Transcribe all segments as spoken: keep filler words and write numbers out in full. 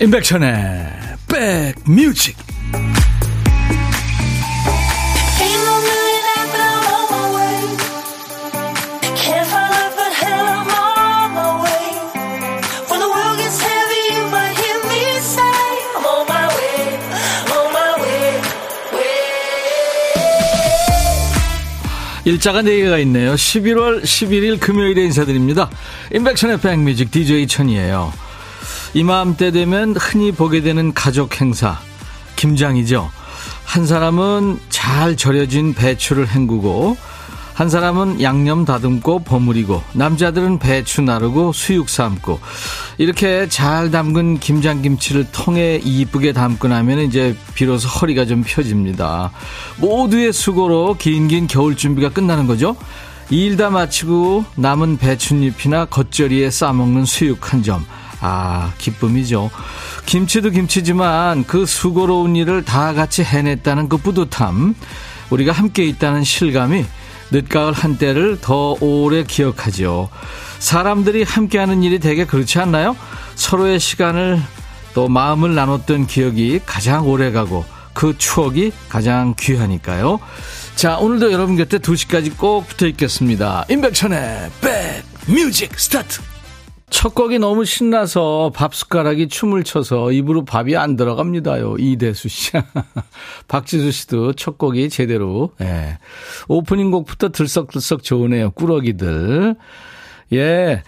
임백천의 백뮤직. 일자가 네 개가 있네요. 십일월 십일일 금요일에 인사드립니다. 임백천의 백뮤직 디제이 천이에요. 이맘때 되면 흔히 보게 되는 가족 행사, 김장이죠. 한 사람은 잘 절여진 배추를 헹구고, 한 사람은 양념 다듬고 버무리고, 남자들은 배추 나르고 수육 삶고, 이렇게 잘 담근 김장김치를 통에 이쁘게 담고 나면 이제 비로소 허리가 좀 펴집니다. 모두의 수고로 긴긴 겨울 준비가 끝나는 거죠. 이 일 다 마치고 남은 배춧잎이나 겉절이에 싸먹는 수육 한 점, 아, 기쁨이죠. 김치도 김치지만 그 수고로운 일을 다 같이 해냈다는 그 뿌듯함, 우리가 함께 있다는 실감이 늦가을 한때를 더 오래 기억하죠. 사람들이 함께하는 일이 되게 그렇지 않나요? 서로의 시간을 또 마음을 나눴던 기억이 가장 오래가고 그 추억이 가장 귀하니까요. 자, 오늘도 여러분 곁에 두 시까지 꼭 붙어있겠습니다. 임백천의 백뮤직 스타트. 첫 곡이 너무 신나서 밥숟가락이 춤을 춰서 입으로 밥이 안 들어갑니다요. 이대수 씨. 박지수 씨도 첫 곡이 제대로. 예. 오프닝 곡부터 들썩들썩 좋으네요. 꾸러기들. 예.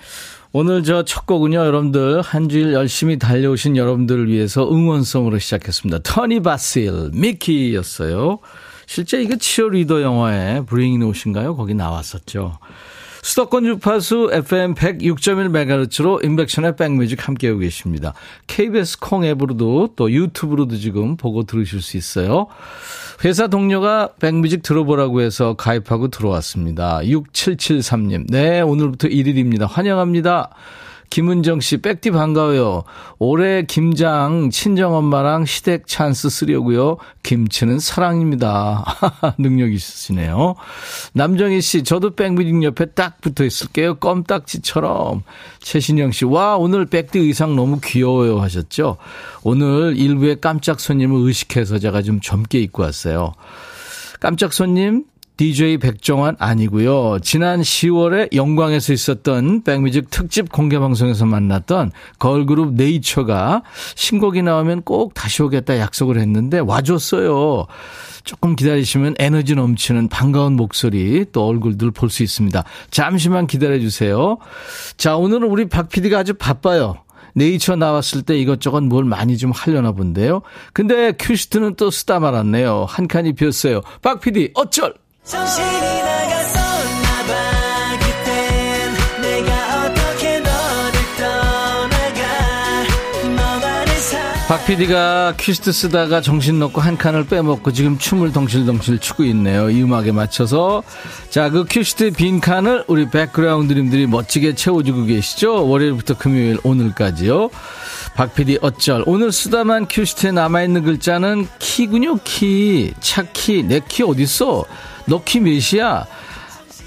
오늘 저 첫 곡은요, 여러분들 한 주일 열심히 달려오신 여러분들을 위해서 응원송으로 시작했습니다. 토니 바실, 미키였어요. 실제 이게 치어리더 영화에 브링인 옷인가요? 거기 나왔었죠. 수도권 주파수 에프엠 백육 점 일 메가헤르츠로 인백션의 백뮤직 함께하고 계십니다. 케이비에스 콩 앱으로도 또 유튜브로도 지금 보고 들으실 수 있어요. 회사 동료가 백뮤직 들어보라고 해서 가입하고 들어왔습니다. 육칠칠삼 님. 네, 오늘부터 일일입니다. 환영합니다. 김은정 씨, 백띠 반가워요. 올해 김장 친정엄마랑 시댁 찬스 쓰려고요. 김치는 사랑입니다. 능력 있으시네요. 남정희 씨, 저도 백뮤직 옆에 딱 붙어 있을게요. 껌딱지처럼. 최신영 씨, 와, 오늘 백띠 의상 너무 귀여워요 하셨죠. 오늘 일부의 깜짝 손님을 의식해서 제가 좀 젊게 입고 왔어요. 깜짝 손님 디제이 백종환 아니고요. 지난 시월에 영광에서 있었던 백뮤직 특집 공개방송에서 만났던 걸그룹 네이처가 신곡이 나오면 꼭 다시 오겠다 약속을 했는데 와줬어요. 조금 기다리시면 에너지 넘치는 반가운 목소리 또 얼굴들 볼 수 있습니다. 잠시만 기다려주세요. 자, 오늘은 우리 박 피디가 아주 바빠요. 네이처 나왔을 때 이것저것 뭘 많이 좀 하려나 본데요. 근데 큐시트는 또 쓰다 말았네요. 한 칸이 비었어요. 박 피디 어쩔. 정신이 나갔었나봐. 그땐 내가 어떻게 너를 떠나가 너만을 사랑. 박 피디가 퀴스트 쓰다가 정신 놓고 한 칸을 빼먹고 지금 춤을 덩실덩실 추고 있네요. 이 음악에 맞춰서. 자, 그 퀴스트의 빈 칸을 우리 백그라운드님들이 멋지게 채워주고 계시죠. 월요일부터 금요일 오늘까지요. 박피디 어쩔. 오늘 쓰다만 큐시트에 남아있는 글자는 키군요. 키. 차키. 내 키 어딨어? 너 키 몇이야?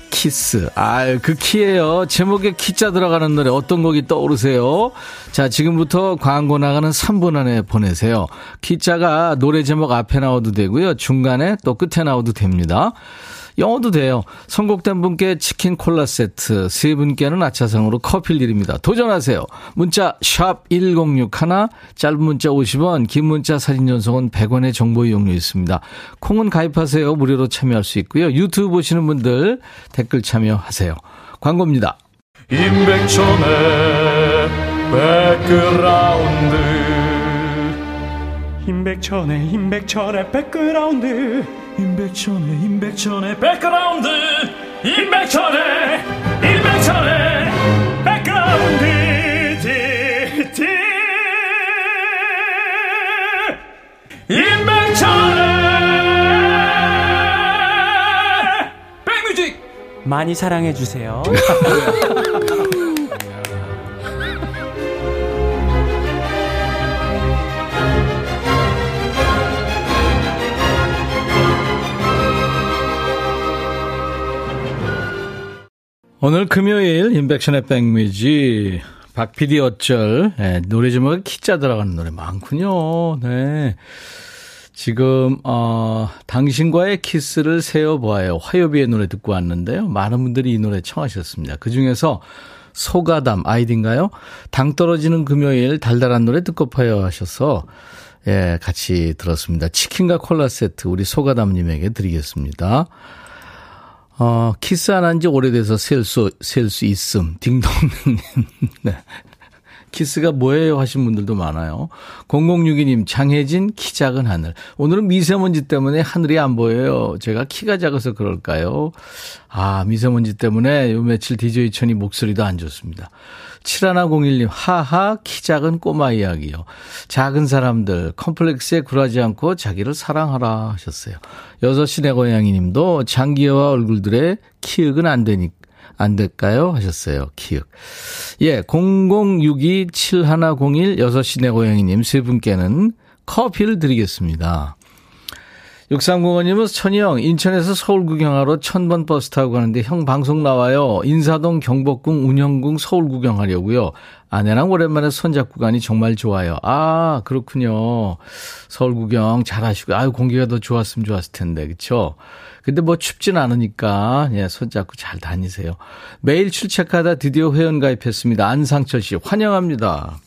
키스. 아유, 그 키예요. 제목에 키자 들어가는 노래 어떤 곡이 떠오르세요? 자, 지금부터 광고 나가는 삼 분 안에 보내세요. 키자가 노래 제목 앞에 나와도 되고요. 중간에 또 끝에 나와도 됩니다. 영어도 돼요. 선곡된 분께 치킨 콜라 세트, 세 분께는 아차상으로 커피를 드립니다. 도전하세요. 문자 샵 일공육일, 짧은 문자 오십 원, 긴 문자 사진 전송은 백 원의 정보 이용료 있습니다. 콩은 가입하세요. 무료로 참여할 수 있고요. 유튜브 보시는 분들 댓글 참여하세요. 광고입니다. 임백천의 백그라운드. 임백천의 임백천의 백그라운드. 임백천의 임백천의 백그라운드. 임백천의 임백천의 백그라운드. 디, 디. 임백천의 백뮤직 많이 사랑해 주세요. 오늘 금요일 인백션의 백뮤지 박피디 어쩔. 네, 노래 제목에 키자 들어가는 노래 많군요. 네. 지금 어, 당신과의 키스를 세어보아요. 화요비의 노래 듣고 왔는데요. 많은 분들이 이 노래 청하셨습니다. 그중에서 소가담 아이디인가요? 당 떨어지는 금요일 달달한 노래 듣고파요 하셔서 예, 같이 들었습니다. 치킨과 콜라 세트 우리 소가담님에게 드리겠습니다. 어, 키스 안 한 지 오래돼서 셀 수, 셀 수 있음. 딩동님. 네. 키스가 뭐예요 하신 분들도 많아요. 공공육이 님 장혜진 키 작은 하늘. 오늘은 미세먼지 때문에 하늘이 안 보여요. 제가 키가 작아서 그럴까요? 아, 미세먼지 때문에 요 며칠 디제이 천이 목소리도 안 좋습니다. 칠천백일 님 하하 키 작은 꼬마 이야기요. 작은 사람들 컴플렉스에 굴하지 않고 자기를 사랑하라 하셨어요. 여섯 시 내 고양이 님도 장기여와 얼굴들의 키읔은 안 되니까 안 될까요? 하셨어요. 키읔. 예, 공공육이 칠일공일 여섯 시 내 고양이님 세 분께는 커피를 드리겠습니다. 육삼공오 님은 천이형 인천에서 서울 구경하러 천번 버스 타고 가는데 형 방송 나와요. 인사동 경복궁 운영궁 서울 구경하려고요. 아내랑 오랜만에 손잡고 가니 정말 좋아요. 아 그렇군요. 서울 구경 잘하시고 아유 공기가 더 좋았으면 좋았을 텐데 그렇죠? 근데 뭐 춥진 않으니까 예, 손잡고 잘 다니세요. 매일 출첵하다 드디어 회원 가입했습니다. 안상철 씨 환영합니다.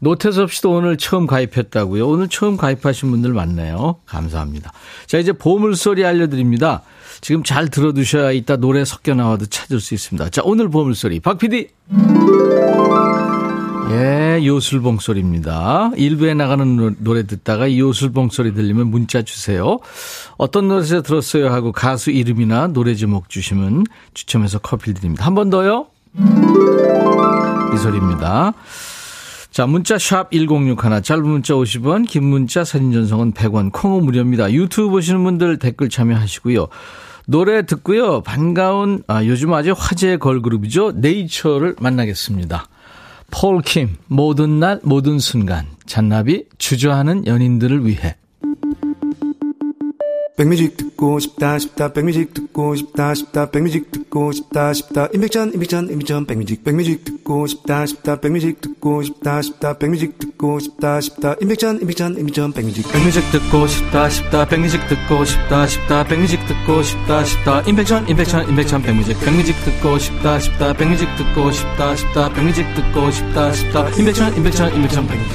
노태섭 씨도 오늘 처음 가입했다고요. 오늘 처음 가입하신 분들 많네요. 감사합니다. 자 이제 보물소리 알려드립니다. 지금 잘 들어두셔야 이따 노래 섞여 나와도 찾을 수 있습니다. 자 오늘 보물소리 박피디. 예, 요술봉 소리입니다. 일부에 나가는 노래 듣다가 요술봉 소리 들리면 문자 주세요. 어떤 노래에서 들었어요 하고 가수 이름이나 노래 제목 주시면 추첨해서 커피를 드립니다. 한 번 더요. 이 소리입니다. 자 문자 샵 일공육일 짧은 문자 오십 원 긴 문자 사진 전송은 백 원 콩은 무료입니다. 유튜브 보시는 분들 댓글 참여하시고요. 노래 듣고요. 반가운 아, 요즘 아주 화제의 걸그룹이죠. 네이처를 만나겠습니다. 폴킴 모든 날 모든 순간 잔나비 주저하는 연인들을 위해 백뮤직 듣고 싶다 싶다 백뮤직 듣고 싶다 싶다 백뮤직 듣고 싶다 싶다 임백천 임백천 임백천 백뮤직 백뮤직 듣고 싶다 싶다 백뮤직 듣고 싶다 싶다 백뮤직 듣고 싶다 싶다 임백천 임백천 임백천 백뮤직 백뮤직 듣고 싶다 싶다 백뮤직 듣고 싶다 싶다 백뮤직 듣고 싶다 싶다 임백천 임백천 임백천 백뮤직 백뮤직 듣고 싶다 싶다 백뮤직 듣고 싶다 싶다 백뮤직 듣고 싶다 싶다 임백천 임백천 임백천 백뮤직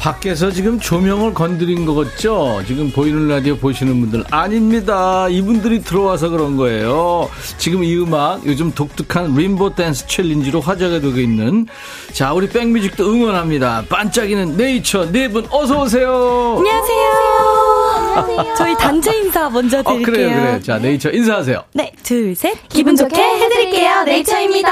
밖에서 지금 조명을 건드린 것 같죠? 지금 보이는 라디오 보시는 분들 아닙니다. 이분들이 들어와서 그런 거예요. 지금 이 음악 요즘 독특한 레인보우 댄스 챌린지로 화제가 되고 있는 자 우리 백뮤직도 응원합니다. 반짝이는 네이처 네 분 어서 오세요. 안녕하세요. 안녕하세요. 저희 단체 인사 먼저 드릴게요. 어, 그래요, 그래요. 자 네이처 인사하세요. 네, 둘, 셋. 기분, 기분 좋게 해드릴게요. 네이처입니다.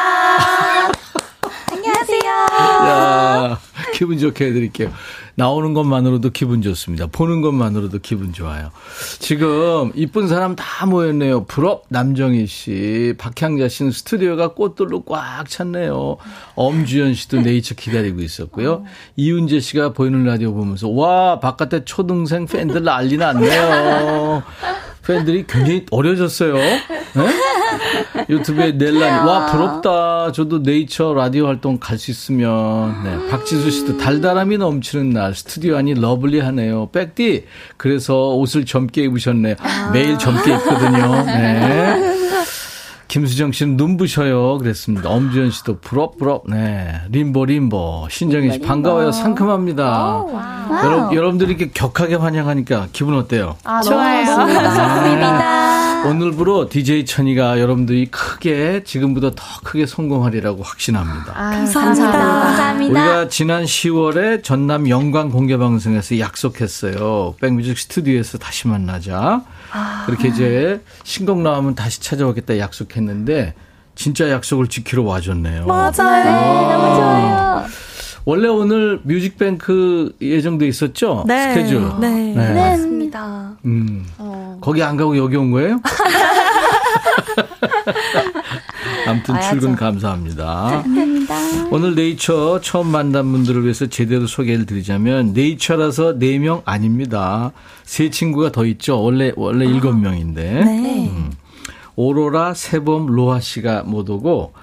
안녕하세요. 야, 기분 좋게 해드릴게요. 나오는 것만으로도 기분 좋습니다. 보는 것만으로도 기분 좋아요. 지금 이쁜 사람 다 모였네요. 불업 남정희 씨, 박향자 씨는 스튜디오가 꽃들로 꽉 찼네요. 엄주연 씨도 네이처 기다리고 있었고요. 이윤재 씨가 보이는 라디오 보면서 와 바깥에 초등생 팬들 난리 났네요. 팬들이 굉장히 어려졌어요. 네? 유튜브에 넬라니 와 부럽다. 저도 네이처 라디오 활동 갈 수 있으면. 네. 박지수 씨도 달달함이 넘치는 날 스튜디오 안이 러블리하네요. 백디 그래서 옷을 젊게 입으셨네요. 매일 젊게 입거든요. 네. 김수정 씨는 눈부셔요. 그랬습니다. 엄지연 씨도 부럽 부럽. 네. 림보 림보. 신정희 씨 반가워요. 상큼합니다. 오, 여러분, 여러분들이 이렇게 격하게 환영하니까 기분 어때요? 아, 좋아요. 감사합니다. 네. 오늘부로 디제이 천이가 여러분들이 크게 지금보다 더 크게 성공하리라고 확신합니다. 아, 감사합니다. 감사합니다. 우리가 지난 시월에 전남 영광 공개방송에서 약속했어요. 백뮤직 스튜디오에서 다시 만나자. 그렇게 이제 신곡 나오면 다시 찾아오겠다 약속했는데 진짜 약속을 지키러 와줬네요. 맞아요. 네, 너무 좋아요. 원래 오늘 뮤직뱅크 예정돼 있었죠? 네. 스케줄. 네. 네. 네. 맞습니다. 음. 어. 거기 안 가고 여기 온 거예요? 아무튼 와야죠. 출근 감사합니다. 감사합니다. 오늘 네이처 처음 만난 분들을 위해서 제대로 소개를 드리자면 네이처라서 네 명 아닙니다. 세 친구가 더 있죠. 원래 원래 아. 일곱 명인데 네. 음. 오로라, 세범, 로아 씨가 못 오고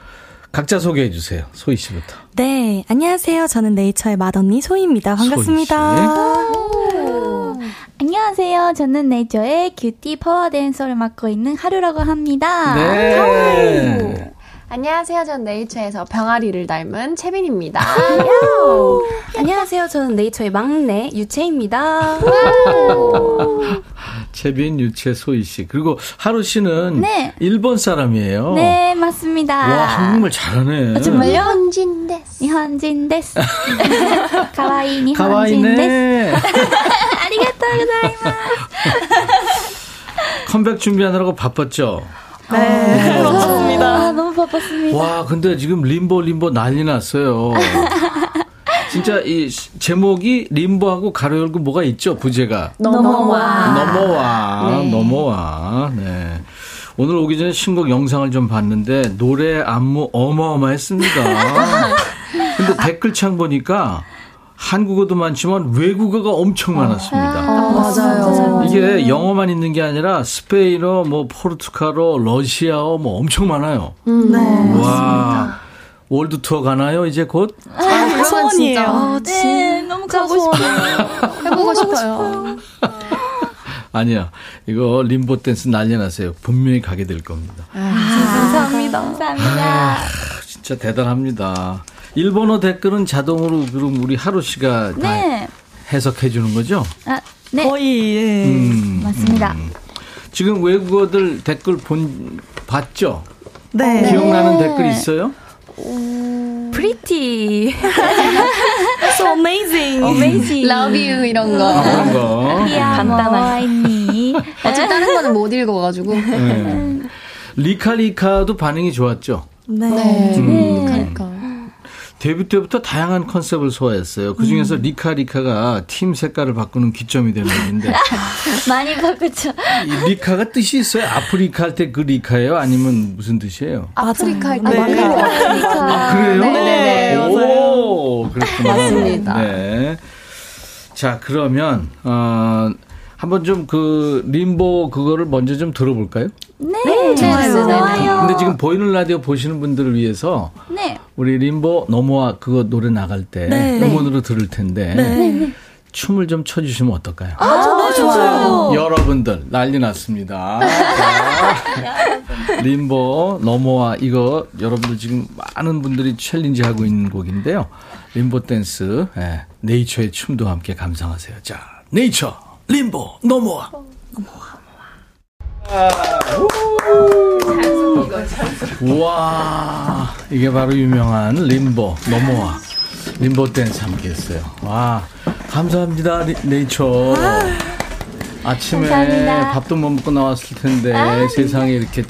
각자 소개해 주세요. 소희 씨부터. 네, 안녕하세요. 저는 네이처의 맏언니 소희입니다. 반갑습니다. 소희 안녕하세요. 저는 네이처의 큐티 파워댄서를 맡고 있는 하루라고 합니다. 네. 하이. 안녕하세요. 저는 네이처에서 병아리를 닮은 채빈입니다. 안녕하세요. 저는 네이처의 막내 유채입니다. 채빈, 유채, 소희 씨. 그리고 하루 씨는 네. 일본 사람이에요. 네, 맞습니다. 와, 한국말 잘하네. 아, 정말요? 일본인 데스. 일본인 데스. 가와이 일본인 데스. 감사합니다. 컴백 준비하느라고 바빴죠? 네. 그렇습니다. 아, 너무 바빴습니다. 와, 근데 지금 림보 림보 난리 났어요. 진짜 이 제목이 림보하고 가로 열고 뭐가 있죠? 부제가. 넘어와. 넘어와. 네. 넘어와. 네. 오늘 오기 전에 신곡 영상을 좀 봤는데 노래 안무 어마어마했습니다. 근데 댓글창 보니까 한국어도 많지만 외국어가 엄청 많았습니다. 아, 맞아요. 맞아요. 이게 영어만 있는 게 아니라 스페인어, 뭐 포르투갈어, 러시아어 뭐 엄청 많아요. 음, 네. 와. 월드 투어 가나요? 이제 곧? 아, 아 소원이에요. 아, 네, 너무 가고 싶어요. 해보고 싶어요. 아니야. 이거 림보 댄스 난리 났어요. 분명히 가게 될 겁니다. 아, 감사합니다. 감사합니다. 아, 진짜 대단합니다. 일본어 댓글은 자동으로 그럼 우리 하루 씨가 네. 다 해석해 주는 거죠? 아, 네. 거의 예. 음, 맞습니다. 음. 지금 외국어들 댓글 본 봤죠? 네. 기억나는 네. 댓글 있어요? 오... Pretty, so amazing, amazing, love you 이런 거. 아, 그런 거. 간단하니. 어차피 다른 거는 못 읽어가지고. 네. 리카리카도 반응이 좋았죠. 네. 네. 음. 리카리카. 데뷔 때부터 다양한 컨셉을 소화했어요. 그중에서 음. 리카리카가 팀 색깔을 바꾸는 기점이 되는 건데. 많이 바꾸죠. 이 리카가 뜻이 있어요? 아프리카 할 때 그 리카예요? 아니면 무슨 뜻이에요? 아프리카 할 때 네. 네. 아, 그래요? 네네네. 오, 그렇구나. 맞습니다. 네. 자, 그러면, 어, 한번 좀 그 림보 그거를 먼저 좀 들어볼까요? 네, 네, 좋아요. 좋아요. 근데 지금 보이는 라디오 보시는 분들을 위해서 네. 우리 림보 넘어와 그거 노래 나갈 때 네. 음원으로 들을 텐데 네. 춤을 좀 춰주시면 어떨까요? 아, 아 좋아요. 좋아요. 여러분들 난리 났습니다. 림보 넘어와 이거 여러분들 지금 많은 분들이 챌린지하고 있는 곡인데요. 림보 댄스 네. 네이처의 춤도 함께 감상하세요. 자, 네이처 림보 넘어와. 넘어와. 와, 이게 바로 유명한 림보 넘어와 림보 댄스 함께 했어요. 와, 감사합니다. 리, 네이처 아침에 감사합니다. 밥도 못 먹고 나왔을 텐데 아, 세상에 이렇게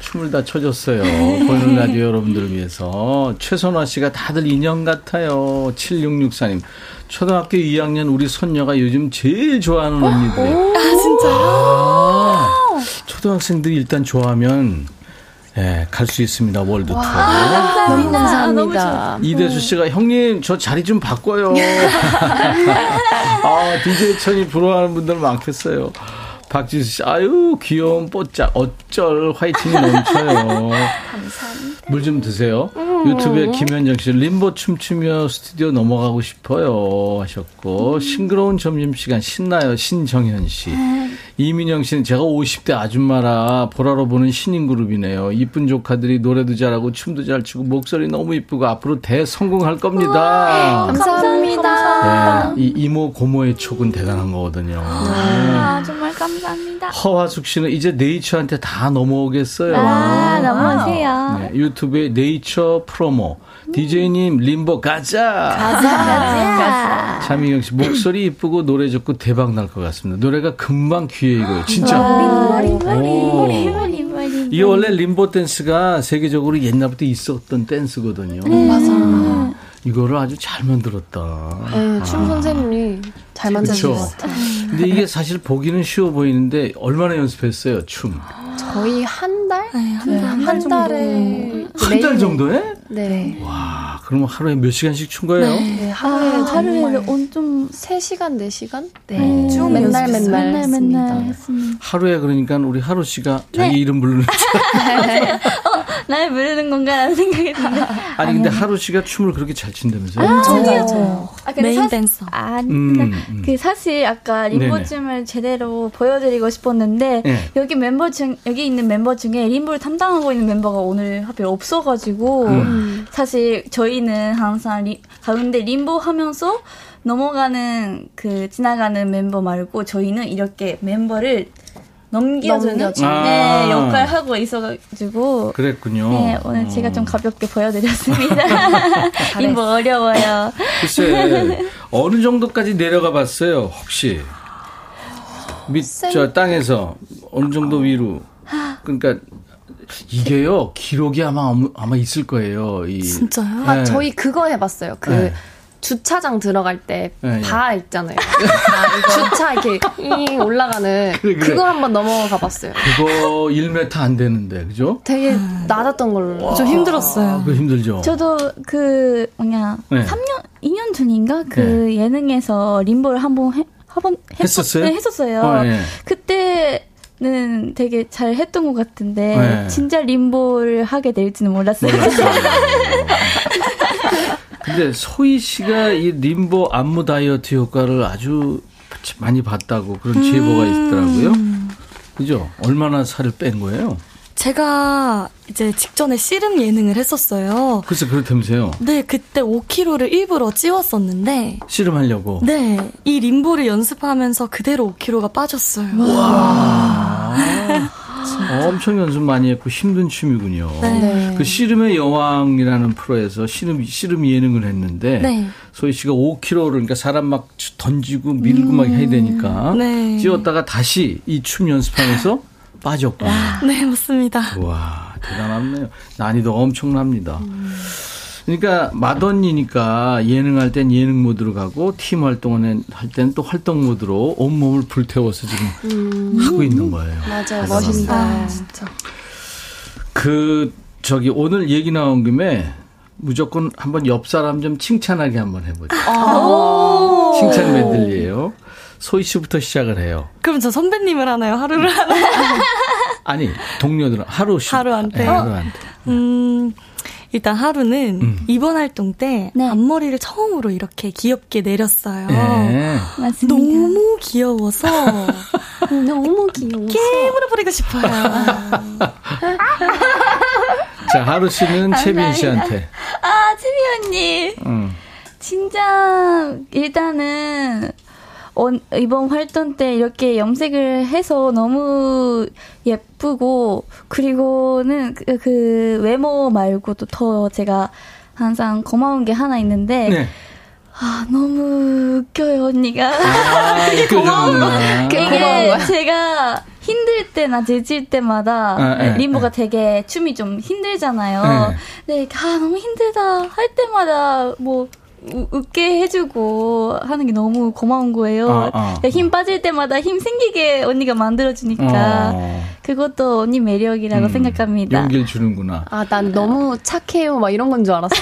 춤을 다 춰줬어요. 보는 라디오 여러분들을 위해서. 최선화 씨가 다들 인형 같아요. 칠육육사 님 초등학교 이 학년 우리 손녀가 요즘 제일 좋아하는 언니들이에요. 아, 진짜요? 초등학생들이 일단 좋아하면 예, 갈 수 있습니다. 월드투어. 너무 감사합니다. 이대수 씨가 형님 저 자리 좀 바꿔요. 아, 디제이 천이 부러워하는 분들 많겠어요. 박지수 씨 아유 귀여운 뽀짝 어쩔 화이팅이 넘쳐요. 감사합니다. 물 좀 드세요. 음. 유튜브에 김현정 씨 림보 춤추며 스튜디오 넘어가고 싶어요 하셨고 음. 싱그러운 점심시간 신나요 신정현 씨. 음. 이민영 씨는 제가 오십 대 아줌마라 보라로 보는 신인 그룹이네요. 이쁜 조카들이 노래도 잘하고 춤도 잘 추고 목소리 너무 이쁘고 앞으로 대성공할 겁니다. 네, 감사합니다. 네, 이 이모 고모의 촉은 대단한 거거든요. 아, 네. 정말 감사합니다. 허화숙 씨는 이제 네이처한테 다 넘어오겠어요. 아, 넘어오세요. 네, 유튜브에 네이처 프로모. 디제이님 림보 가자. 가자. 가자. 차민경 씨 목소리 이쁘고 노래 좋고 대박 날 것 같습니다. 노래가 금방 귀에 익어요. 진짜. 이게 원래 림보 댄스가 세계적으로 옛날부터 있었던 댄스거든요. 음. 맞아. 이거를 아주 잘 만들었다. 네, 춤 선생님이 아. 잘 만드신 것 같아요. 근데 이게 사실 보기는 쉬워 보이는데 얼마나 연습했어요 춤? 저희 한 달? 네, 한, 네, 달, 한, 달 한 달에 한 달 정도에? 네. 와, 그럼 하루에 몇 시간씩 춘 거예요? 네, 네 하루에 아, 하루에 온 좀 세 시간, 네 시간? 네. 네. 쭉 맨날 맨날 맨날 맨날 했습니다. 하루에 그러니까 우리 하루 씨가 네. 자기 이름 부르는 어, 날 부르는 건가라는 생각이 듭니다. 아니, 아니 근데 하루 씨가 춤을 그렇게 잘 친다면서요? 아, 저요, 저요. 아, 메인 사, 댄서. 아니, 음, 음. 그 사실 아까 림보춤을 제대로 보여드리고 싶었는데 네. 여기 멤버 중 여기 있는 멤버 중에 림보를 담당하고 있는 멤버가 오늘 하필 없어가지고 음. 사실 저희는 항상 리, 가운데 림보 하면서 넘어가는 그 지나가는 멤버 말고 저희는 이렇게 멤버를 넘겨주는 넘겨주. 네, 아~ 역할 하고 있어가지고 그랬군요. 네, 오늘 어. 제가 좀 가볍게 보여드렸습니다. 림보 어려워요. 글쎄 어느 정도까지 내려가 봤어요 혹시? 밑, 저 땅에서 어느 정도 위로. 그러니까 이게요 기록이 아마 아마 있을 거예요. 이. 진짜요? 네. 아, 저희 그거 해봤어요. 그 네. 주차장 들어갈 때 바 네, 있잖아요. 주차 이렇게 잉 올라가는 그래, 그래. 그거 한번 넘어가 봤어요. 그거 일 미터 안 되는데 그죠? 되게 낮았던 걸로. 와, 좀 힘들었어요. 그거 힘들죠. 저도 그 뭐냐 네. 삼 년 이 년 전인가 그 네. 예능에서 림보를 한번 해. 한번 했었어요? 네, 했었어요. 어, 예. 그때는 되게 잘 했던 것 같은데 예. 진짜 림보를 하게 될지는 몰랐어요. 몰랐어요. 근데 소희 씨가 이 림보 안무 다이어트 효과를 아주 많이 봤다고 그런 제보가 있더라고요. 음. 그죠? 얼마나 살을 뺀 거예요? 제가 이제 직전에 씨름 예능을 했었어요. 글쎄 그렇다면서요? 네, 그때 오 킬로그램를 일부러 찌웠었는데 씨름하려고? 네, 이 림보를 연습하면서 그대로 오 킬로그램가 빠졌어요. 와, 엄청 연습 많이 했고 힘든 춤이군요. 네. 그 씨름의 여왕이라는 프로에서 씨름, 씨름 예능을 했는데 네. 소희 씨가 오 킬로그램를 그러니까 사람 막 던지고 밀고 음. 막 해야 되니까 네. 찌웠다가 다시 이 춤 연습하면서 빠졌고. 네, 맞습니다. 와, 대단하네요. 난이도 엄청납니다. 음. 그러니까 맏언니니까 예능할 땐 예능 모드로 가고 팀 활동을 할 땐 또 활동 모드로 온몸을 불태워서 지금 음. 하고 있는 거예요. 맞아요. 멋있다. 아, 진짜. 그 저기 오늘 얘기 나온 김에 무조건 한번 옆 사람 좀 칭찬하게 한번 해보죠. 아. 칭찬 메들리예요. 소희 씨부터 시작을 해요. 그럼 저 선배님을 하나요? 하루를 하나요? 아니, 동료들 하루 씨. 하루한테. 네, 하루한테. 음, 일단 하루는 음. 이번 활동 때 네. 앞머리를 처음으로 이렇게 귀엽게 내렸어요. 네. 맞습니다. 너무 귀여워서. 너무 귀여워서. 깨물어버리고 싶어요. 자, 하루 씨는 채빈 씨한테. 아, 채빈 언니. 음. 진짜, 일단은. 어, 이번 활동 때 이렇게 염색을 해서 너무 예쁘고 그리고는 그, 그 외모 말고도 더 제가 항상 고마운 게 하나 있는데 네. 아 너무 웃겨요 언니가. 아, 그게 고마운 거. 그게 고마운 거야. 제가 힘들 때나 지칠 때마다 아, 네, 림보가 네. 되게 춤이 좀 힘들잖아요. 네. 네, 아 너무 힘들다 할 때마다 뭐. 웃게 해주고 하는 게 너무 고마운 거예요. 아, 아. 힘 빠질 때마다 힘 생기게 언니가 만들어주니까 어. 그것도 언니 매력이라고 음, 생각합니다. 용기를 주는구나. 아, 난 너무 착해요 막 이런 건 줄 알았어.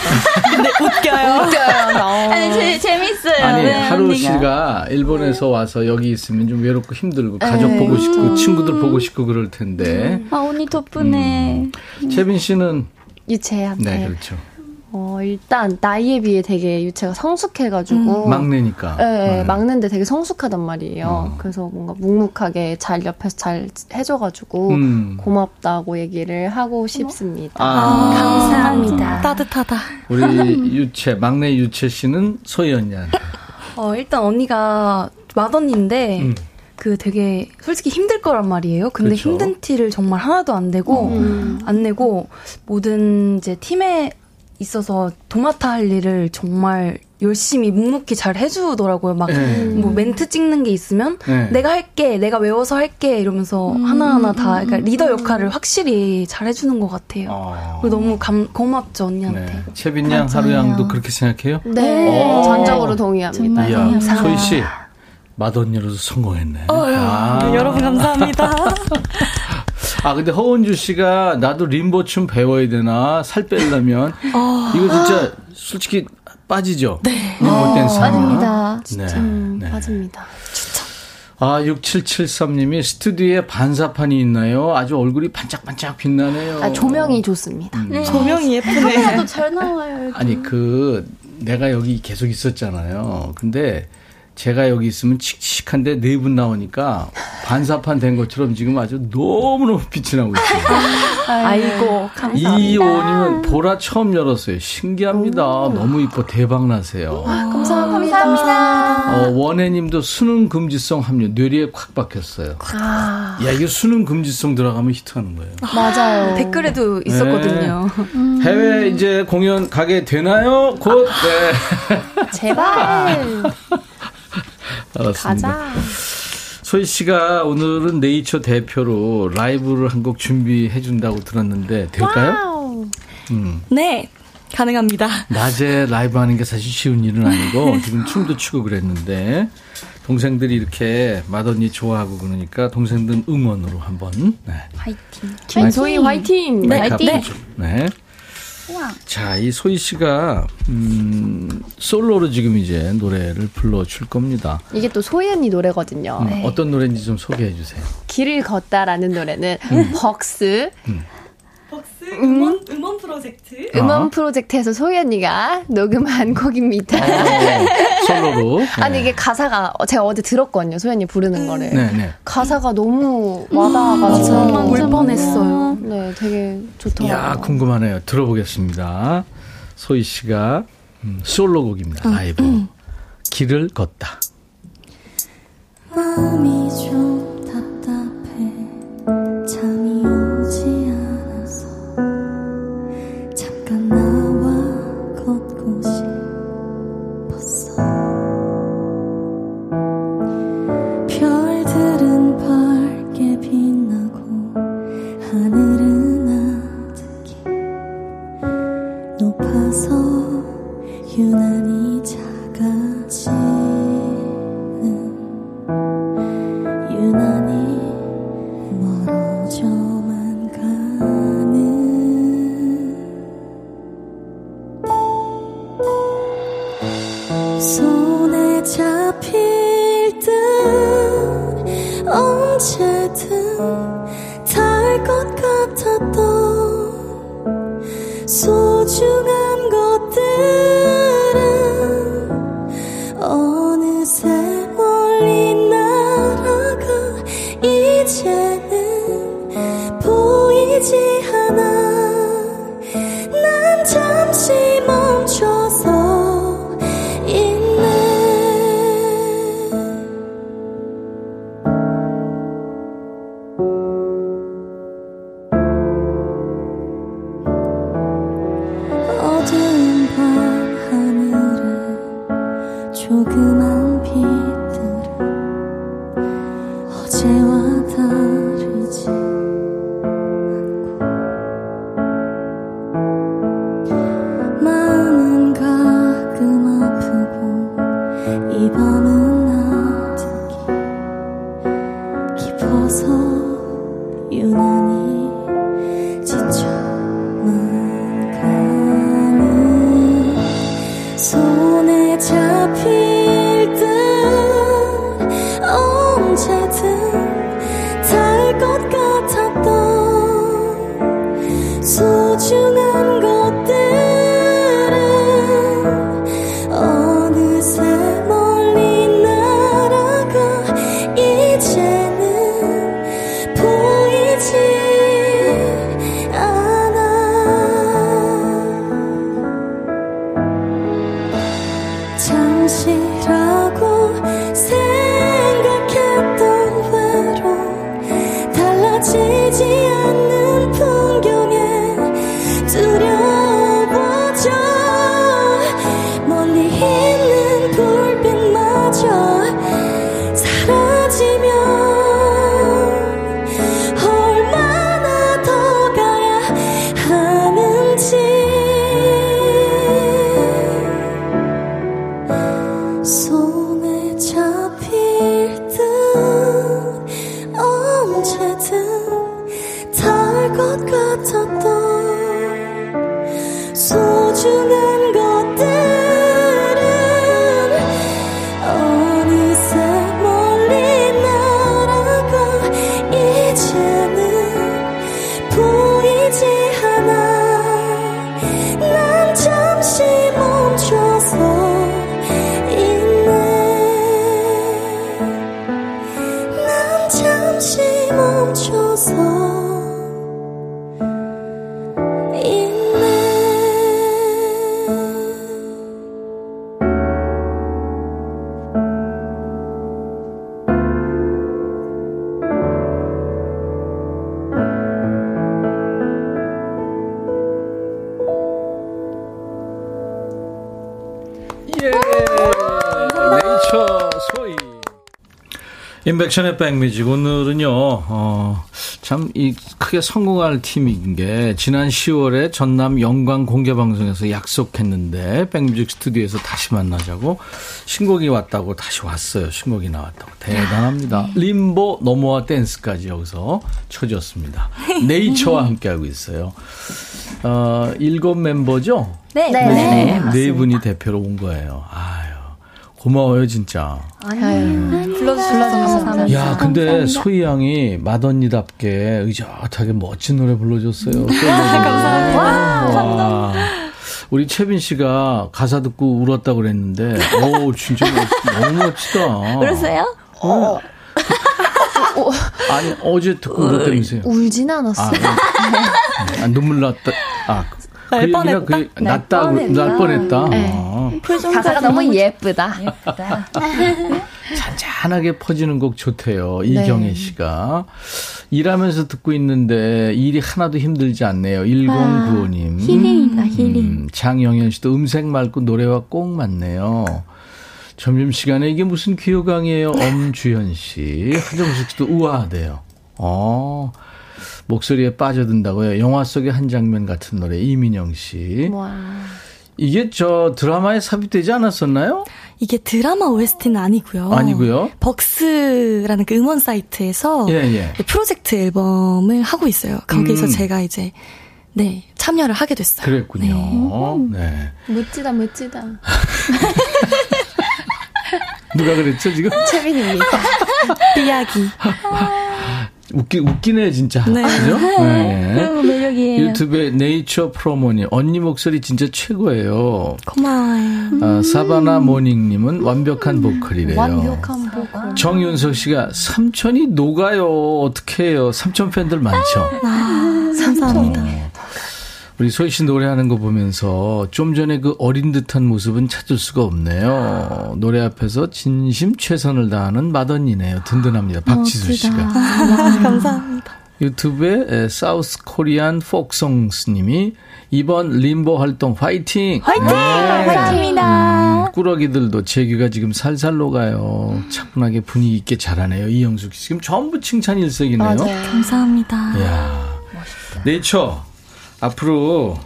근데 웃겨요. 웃겨요. 아니 제, 재밌어요. 아니 네, 하루 언니가. 씨가 일본에서 와서 여기 있으면 좀 외롭고 힘들고 가족 에이. 보고 싶고 음. 친구들 보고 싶고 그럴 텐데. 아 언니 덕분에. 음. 채빈 씨는 유채한테. 네 그렇죠. 어, 일단, 나이에 비해 되게 유채가 성숙해가지고. 음. 막내니까. 네, 음. 막내인데 되게 성숙하단 말이에요. 음. 그래서 뭔가 묵묵하게 잘 옆에서 잘 해줘가지고, 음. 고맙다고 얘기를 하고 싶습니다. 아. 아. 감사합니다. 아. 따뜻하다. 우리 유채, 막내 유채 씨는 소희 언니한테. 어, 일단 언니가 맏언니인데, 음. 그 되게 솔직히 힘들 거란 말이에요. 근데 그렇죠. 힘든 티를 정말 하나도 안 내고, 음. 안 내고, 모든 이제 팀에 있어서 도맡아 할 일을 정말 열심히 묵묵히 잘 해주더라고요. 막 뭐 멘트 찍는 게 있으면 네. 내가 할게, 내가 외워서 할게 이러면서 음. 하나하나 다 그러니까 리더 역할을 확실히 잘 해주는 것 같아요. 아. 너무 감, 고맙죠 언니한테. 네. 채빈 양, 하루 양도 그렇게 생각해요? 네, 전적으로 동의합니다. 이야, 소희 씨, 맏언니로서 성공했네. 어, 아. 여러분 감사합니다. 아 근데 허은주 씨가 나도 림보 춤 배워야 되나 살 빼려면 어. 이거 진짜 솔직히 빠지죠. 네. 림보 댄스 어. 빠집니다. 진짜 네. 음, 네. 빠집니다. 추천. 아 육칠칠삼 님이 스튜디오에 반사판이 있나요? 아주 얼굴이 반짝반짝 빛나네요. 아, 조명이 좋습니다. 음. 네. 조명이 예쁘네. 카메라도 잘 나와요. 이렇게. 아니 그 내가 여기 계속 있었잖아요. 근데 제가 여기 있으면 칙칙한데 네 분 나오니까 반사판 된 것처럼 지금 아주 너무너무 빛이 나고 있어요. 아이고 감사합니다. 이오님은 보라 처음 열었어요. 신기합니다. 오. 너무 이뻐 대박나세요. 감사합니다. 감사합니다. 어, 원혜님도 수능 금지성 합류 뇌리에 콱 박혔어요. 아. 야 이게 수능 금지성 들어가면 히트하는 거예요. 맞아요. 댓글에도 있었거든요. 네. 음. 해외 이제 공연 가게 되나요? 곧. 네. 제발. 알았습니다. 가자. 소희 씨가 오늘은 네이처 대표로 라이브를 한 곡 준비해 준다고 들었는데 될까요? 음. 네, 가능합니다. 낮에 라이브 하는 게 사실 쉬운 일은 아니고 지금 춤도 추고 그랬는데 동생들이 이렇게 맏언니 좋아하고 그러니까 동생들 응원으로 한번 네. 화이팅. 소희 화이팅. 네. 화이팅. 네. 자, 이 소희 씨가 음, 솔로로 지금 이제 노래를 불러줄 겁니다. 이게 또 소희 언니 노래거든요. 음, 네. 어떤 노래인지 좀 소개해 주세요. 길을 걷다라는 노래는 음. 벅스 음. 벅스 음원, 음원 프로젝트 음원 어? 프로젝트에서 소희 언니가 녹음한 곡입니다. 아, 솔로로. 네. 아니 이게 가사가 제가 어제 들었거든요. 소희 언니 부르는 음. 거를. 네, 네. 가사가 너무 와닿아가지고 음, 울 뻔했어요. 네, 되게 좋더라고요. 야, 궁금하네요. 들어보겠습니다. 소희 씨가 음, 솔로곡입니다. 음, 라이브 음. 길을 걷다. 마음이 좀 답답해 잠이 오지. 유난히 작아지는 유난히 멀어져만 가는 손에 잡힐 듯 언제든 닿을 것 같았던 소중한 것들 달라지지 않는 풍경에 두려워 소중한 것들은 어느새 멀리 날아가 이제는 보이지 않아. 난 잠시 멈춰서 있네. 난 잠시 멈춰서 임백천의 백뮤직. 오늘은요, 어, 참, 이, 크게 성공할 팀인 게, 지난 시월에 전남 영광 공개방송에서 약속했는데, 백뮤직 스튜디오에서 다시 만나자고, 신곡이 왔다고 다시 왔어요. 신곡이 나왔다고. 대단합니다. 림보, 너머와 댄스까지 여기서 쳐줬습니다. 네이처와 함께하고 있어요. 어, 일곱 멤버죠? 네. 네, 네, 네, 네, 네 분이 대표로 온 거예요. 아유. 고마워요, 진짜. 아유, 음. 불러주셔서 감사합니다. 야, 근데 감사합니다. 소희 양이 맏언니답게 의젓하게 멋진 노래 불러줬어요. 감사합니다. 와, 감사합니다. 우리 채빈 씨가 가사 듣고 울었다고 그랬는데, 오, 진짜 멋있다. 너무 멋지다. 울었어요? 어. 아니, 어제 듣고 울었다면서요? 울진 않았어요. 아, 아, 눈물 났다. 아, 날 뻔했다. 그, 날 뻔했다. 날 뻔했다. 네. 아. 가사가 너무 예쁘다. 예쁘다. 잔잔하게 퍼지는 곡 좋대요. 네. 이경혜 씨가. 일하면서 듣고 있는데 일이 하나도 힘들지 않네요. 천구십오님. 힐링이다, 힐링. 음, 장영현 씨도 음색 맑고 노래와 꼭 맞네요. 점심시간에 이게 무슨 귀요강이에요. 엄주현 씨. 하정숙 씨도 우아하대요. 어. 목소리에 빠져든다고요. 영화 속의 한 장면 같은 노래. 이민영 씨. 와. 이게 저 드라마에 삽입되지 않았었나요? 이게 드라마 오에스티는 아니고요. 아니고요. 벅스라는 그 음원 사이트에서 예, 예. 프로젝트 앨범을 하고 있어요. 거기서 음. 제가 이제 네 참여를 하게 됐어요. 그랬군요. 네. 네. 멋지다 멋지다. 누가 그랬죠 지금? 채빈입니다. 이야기. 웃기, 웃기네, 진짜. 네. 그죠? 네. 그런 매력이에요. 유튜브에 네이처 프로모님. 언니 목소리 진짜 최고예요. 고마워요. 아, 사바나 모닝님은 완벽한 보컬이래요. 완벽한 보컬. 정윤석 씨가 삼촌이 녹아요. 어떻게 해요? 삼촌 팬들 많죠? 아, 감사합니다. 어, 우리 소희 씨 노래하는 거 보면서 좀 전에 그 어린 듯한 모습은 찾을 수가 없네요. 노래 앞에서 진심 최선을 다하는 맏언니네요. 든든합니다. 박지수 씨가. 감사합니다. 유튜브에 사우스 코리안 폭송스님이 이번 림보 활동 화이팅! 화이팅! 네. 감사합니다. 음, 꾸러기들도 제규가 지금 살살 녹아요. 차분하게 분위기 있게 잘하네요. 이영숙 씨. 지금 전부 칭찬 일색이네요. 맞아요. 감사합니다. 이야. 멋있다. 네이처. 앞으로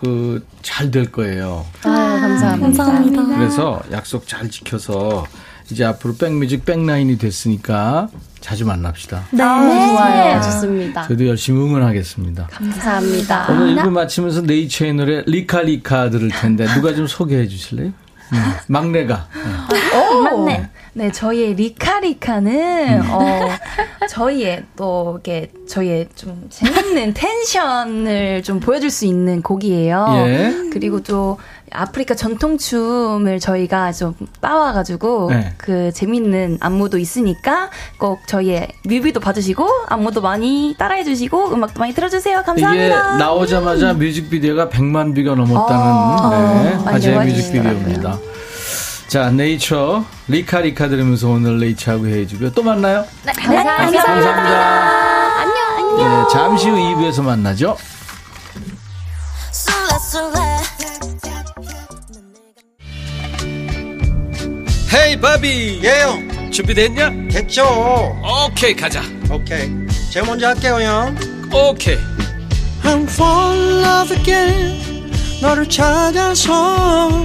그 잘 될 거예요. 아, 감사합니다. 감사합니다. 그래서 약속 잘 지켜서 이제 앞으로 백뮤직 백라인이 됐으니까 자주 만납시다. 네, 네. 좋아요. 네. 좋습니다. 저도 열심히 응원하겠습니다. 감사합니다. 오늘 일부 마치면서 네이처의 노래 리카리카 들을 텐데 누가 좀 소개해 주실래요? 네. 막내가. 네. 막내. 네, 저희의 리카리카는, 음. 어, 저희의 또, 이렇게, 저희의 좀 재밌는 텐션을 좀 보여줄 수 있는 곡이에요. 예. 그리고 또, 아프리카 전통춤을 저희가 좀 따와가지고, 네. 그 재밌는 안무도 있으니까, 꼭 저희의 뮤비도 봐주시고, 안무도 많이 따라해주시고, 음악도 많이 들어주세요. 감사합니다. 이게 나오자마자 음. 뮤직비디오가 백만 뷰가 넘었다는, 아, 네. 화제의 뮤직비디오입니다. 자, 네이처 리카리카 들으면서 오늘 네이처하고 헤어지고요. 또 만나요. 네, 감사합니다. 감사합니다. 감사합니다. 안녕, 안녕. 네, 잠시 후 이 부에서 만나죠. 헤이 바비. 예요. 준비됐냐? 됐죠. 오케이, 가자. 오케이. 제가 먼저 할게요, 형. 오케이. I'm falling in love again. 너를 찾아서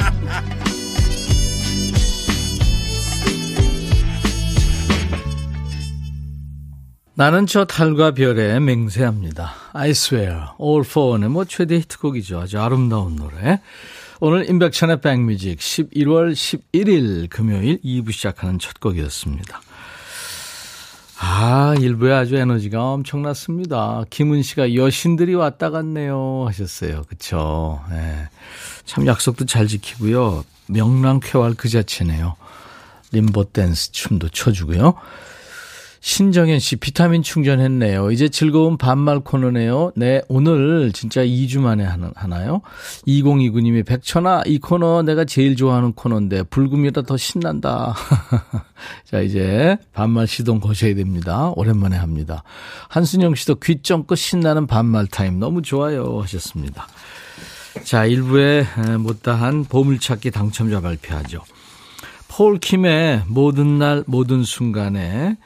나는 저 달과 별에 맹세합니다. I swear, All for One의 뭐 최대 히트곡이죠. 아주 아름다운 노래. 오늘 임백천의 백뮤직 십일월 십일일 금요일 이 부 시작하는 첫 곡이었습니다. 아, 일 부에 아주 에너지가 엄청났습니다. 김은 씨가 여신들이 왔다 갔네요 하셨어요. 그렇죠. 네. 참 약속도 잘 지키고요. 명랑쾌활 그 자체네요. 림보 댄스 춤도 춰주고요. 신정현 씨 비타민 충전했네요. 이제 즐거운 반말 코너네요. 네, 오늘 진짜 이 주 만에 하나요? 이공이구 님이 백천아 이 코너 내가 제일 좋아하는 코너인데 불금이라 더 신난다. 자, 이제 반말 시동 거셔야 됩니다. 오랜만에 합니다. 한순영 씨도 귀 쫑긋 신나는 반말 타임 너무 좋아요 하셨습니다. 자, 일 부에 못다한 보물찾기 당첨자 발표하죠. 폴킴의 모든 날 모든 순간에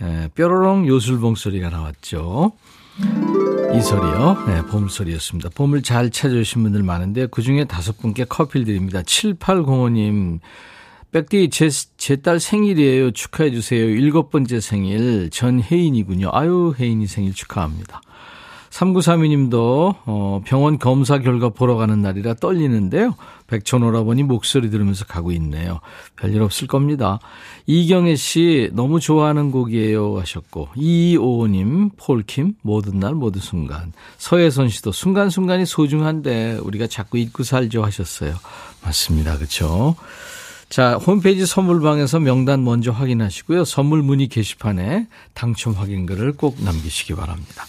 네, 뾰로롱 요술봉 소리가 나왔죠. 이 소리요. 네, 보물소리였습니다. 보물 잘 찾아주신 분들 많은데 그중에 다섯 분께 커피를 드립니다. 칠팔공오 님. 백디 제, 제 딸 생일이에요. 축하해 주세요. 일곱 번째 생일 전혜인이군요. 아유 혜인이 생일 축하합니다. 삼구삼이 님도 어, 병원 검사 결과 보러 가는 날이라 떨리는데요. 백천오라버니 목소리 들으면서 가고 있네요. 별일 없을 겁니다. 이경혜 씨 너무 좋아하는 곡이에요 하셨고 이이오오 님 폴킴 모든 날 모든 순간 서혜선 씨도 순간순간이 소중한데 우리가 자꾸 잊고 살죠 하셨어요. 맞습니다. 그렇죠? 자, 홈페이지 선물방에서 명단 먼저 확인하시고요. 선물 문의 게시판에 당첨 확인글을 꼭 남기시기 바랍니다.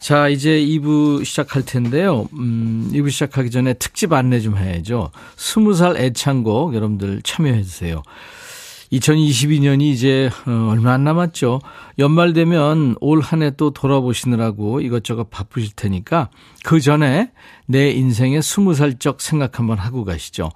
자, 이제 이 부 시작할 텐데요. 음, 이 부 시작하기 전에 특집 안내 좀 해야죠. 스무 살 애창곡 여러분들 참여해 주세요. 이천이십이 년이 이제 얼마 안 남았죠. 연말 되면 올 한 해 또 돌아보시느라고 이것저것 바쁘실 테니까 그 전에 내 인생의 스무 살 적 생각 한번 하고 가시죠.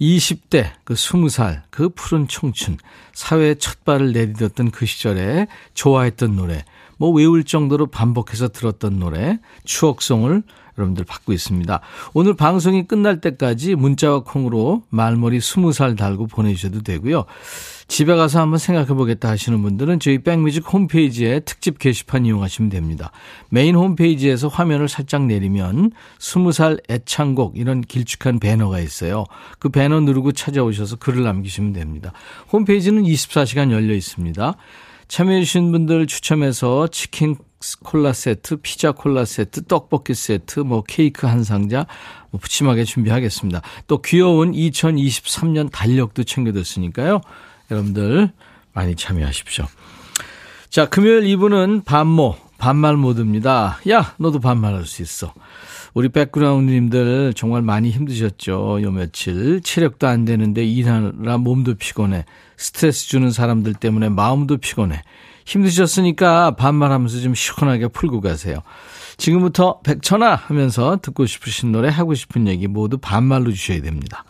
이십 대 그 스무 살 그 푸른 청춘 사회에 첫 발을 내딛었던 그 시절에 좋아했던 노래 뭐 외울 정도로 반복해서 들었던 노래, 추억송을 여러분들 받고 있습니다. 오늘 방송이 끝날 때까지 문자와 콩으로 말머리 스무 살 달고 보내주셔도 되고요. 집에 가서 한번 생각해보겠다 하시는 분들은 저희 백뮤직 홈페이지에 특집 게시판 이용하시면 됩니다. 메인 홈페이지에서 화면을 살짝 내리면 스무 살 애창곡 이런 길쭉한 배너가 있어요. 그 배너 누르고 찾아오셔서 글을 남기시면 됩니다. 홈페이지는 이십사 시간 열려 있습니다. 참여해주신 분들 추첨해서 치킨 콜라 세트, 피자 콜라 세트, 떡볶이 세트, 뭐 케이크 한 상자 뭐 푸짐하게 준비하겠습니다. 또 귀여운 이천이십삼 년 달력도 챙겨뒀으니까요. 여러분들 많이 참여하십시오. 자, 금요일 이 부는 반모, 반말 모드입니다. 야, 너도 반말할 수 있어. 우리 백그라운드님들 정말 많이 힘드셨죠. 요 며칠 체력도 안 되는데 일하느라 몸도 피곤해. 스트레스 주는 사람들 때문에 마음도 피곤해. 힘드셨으니까 반말하면서 좀 시원하게 풀고 가세요. 지금부터 백천아 하면서 듣고 싶으신 노래 하고 싶은 얘기 모두 반말로 주셔야 됩니다.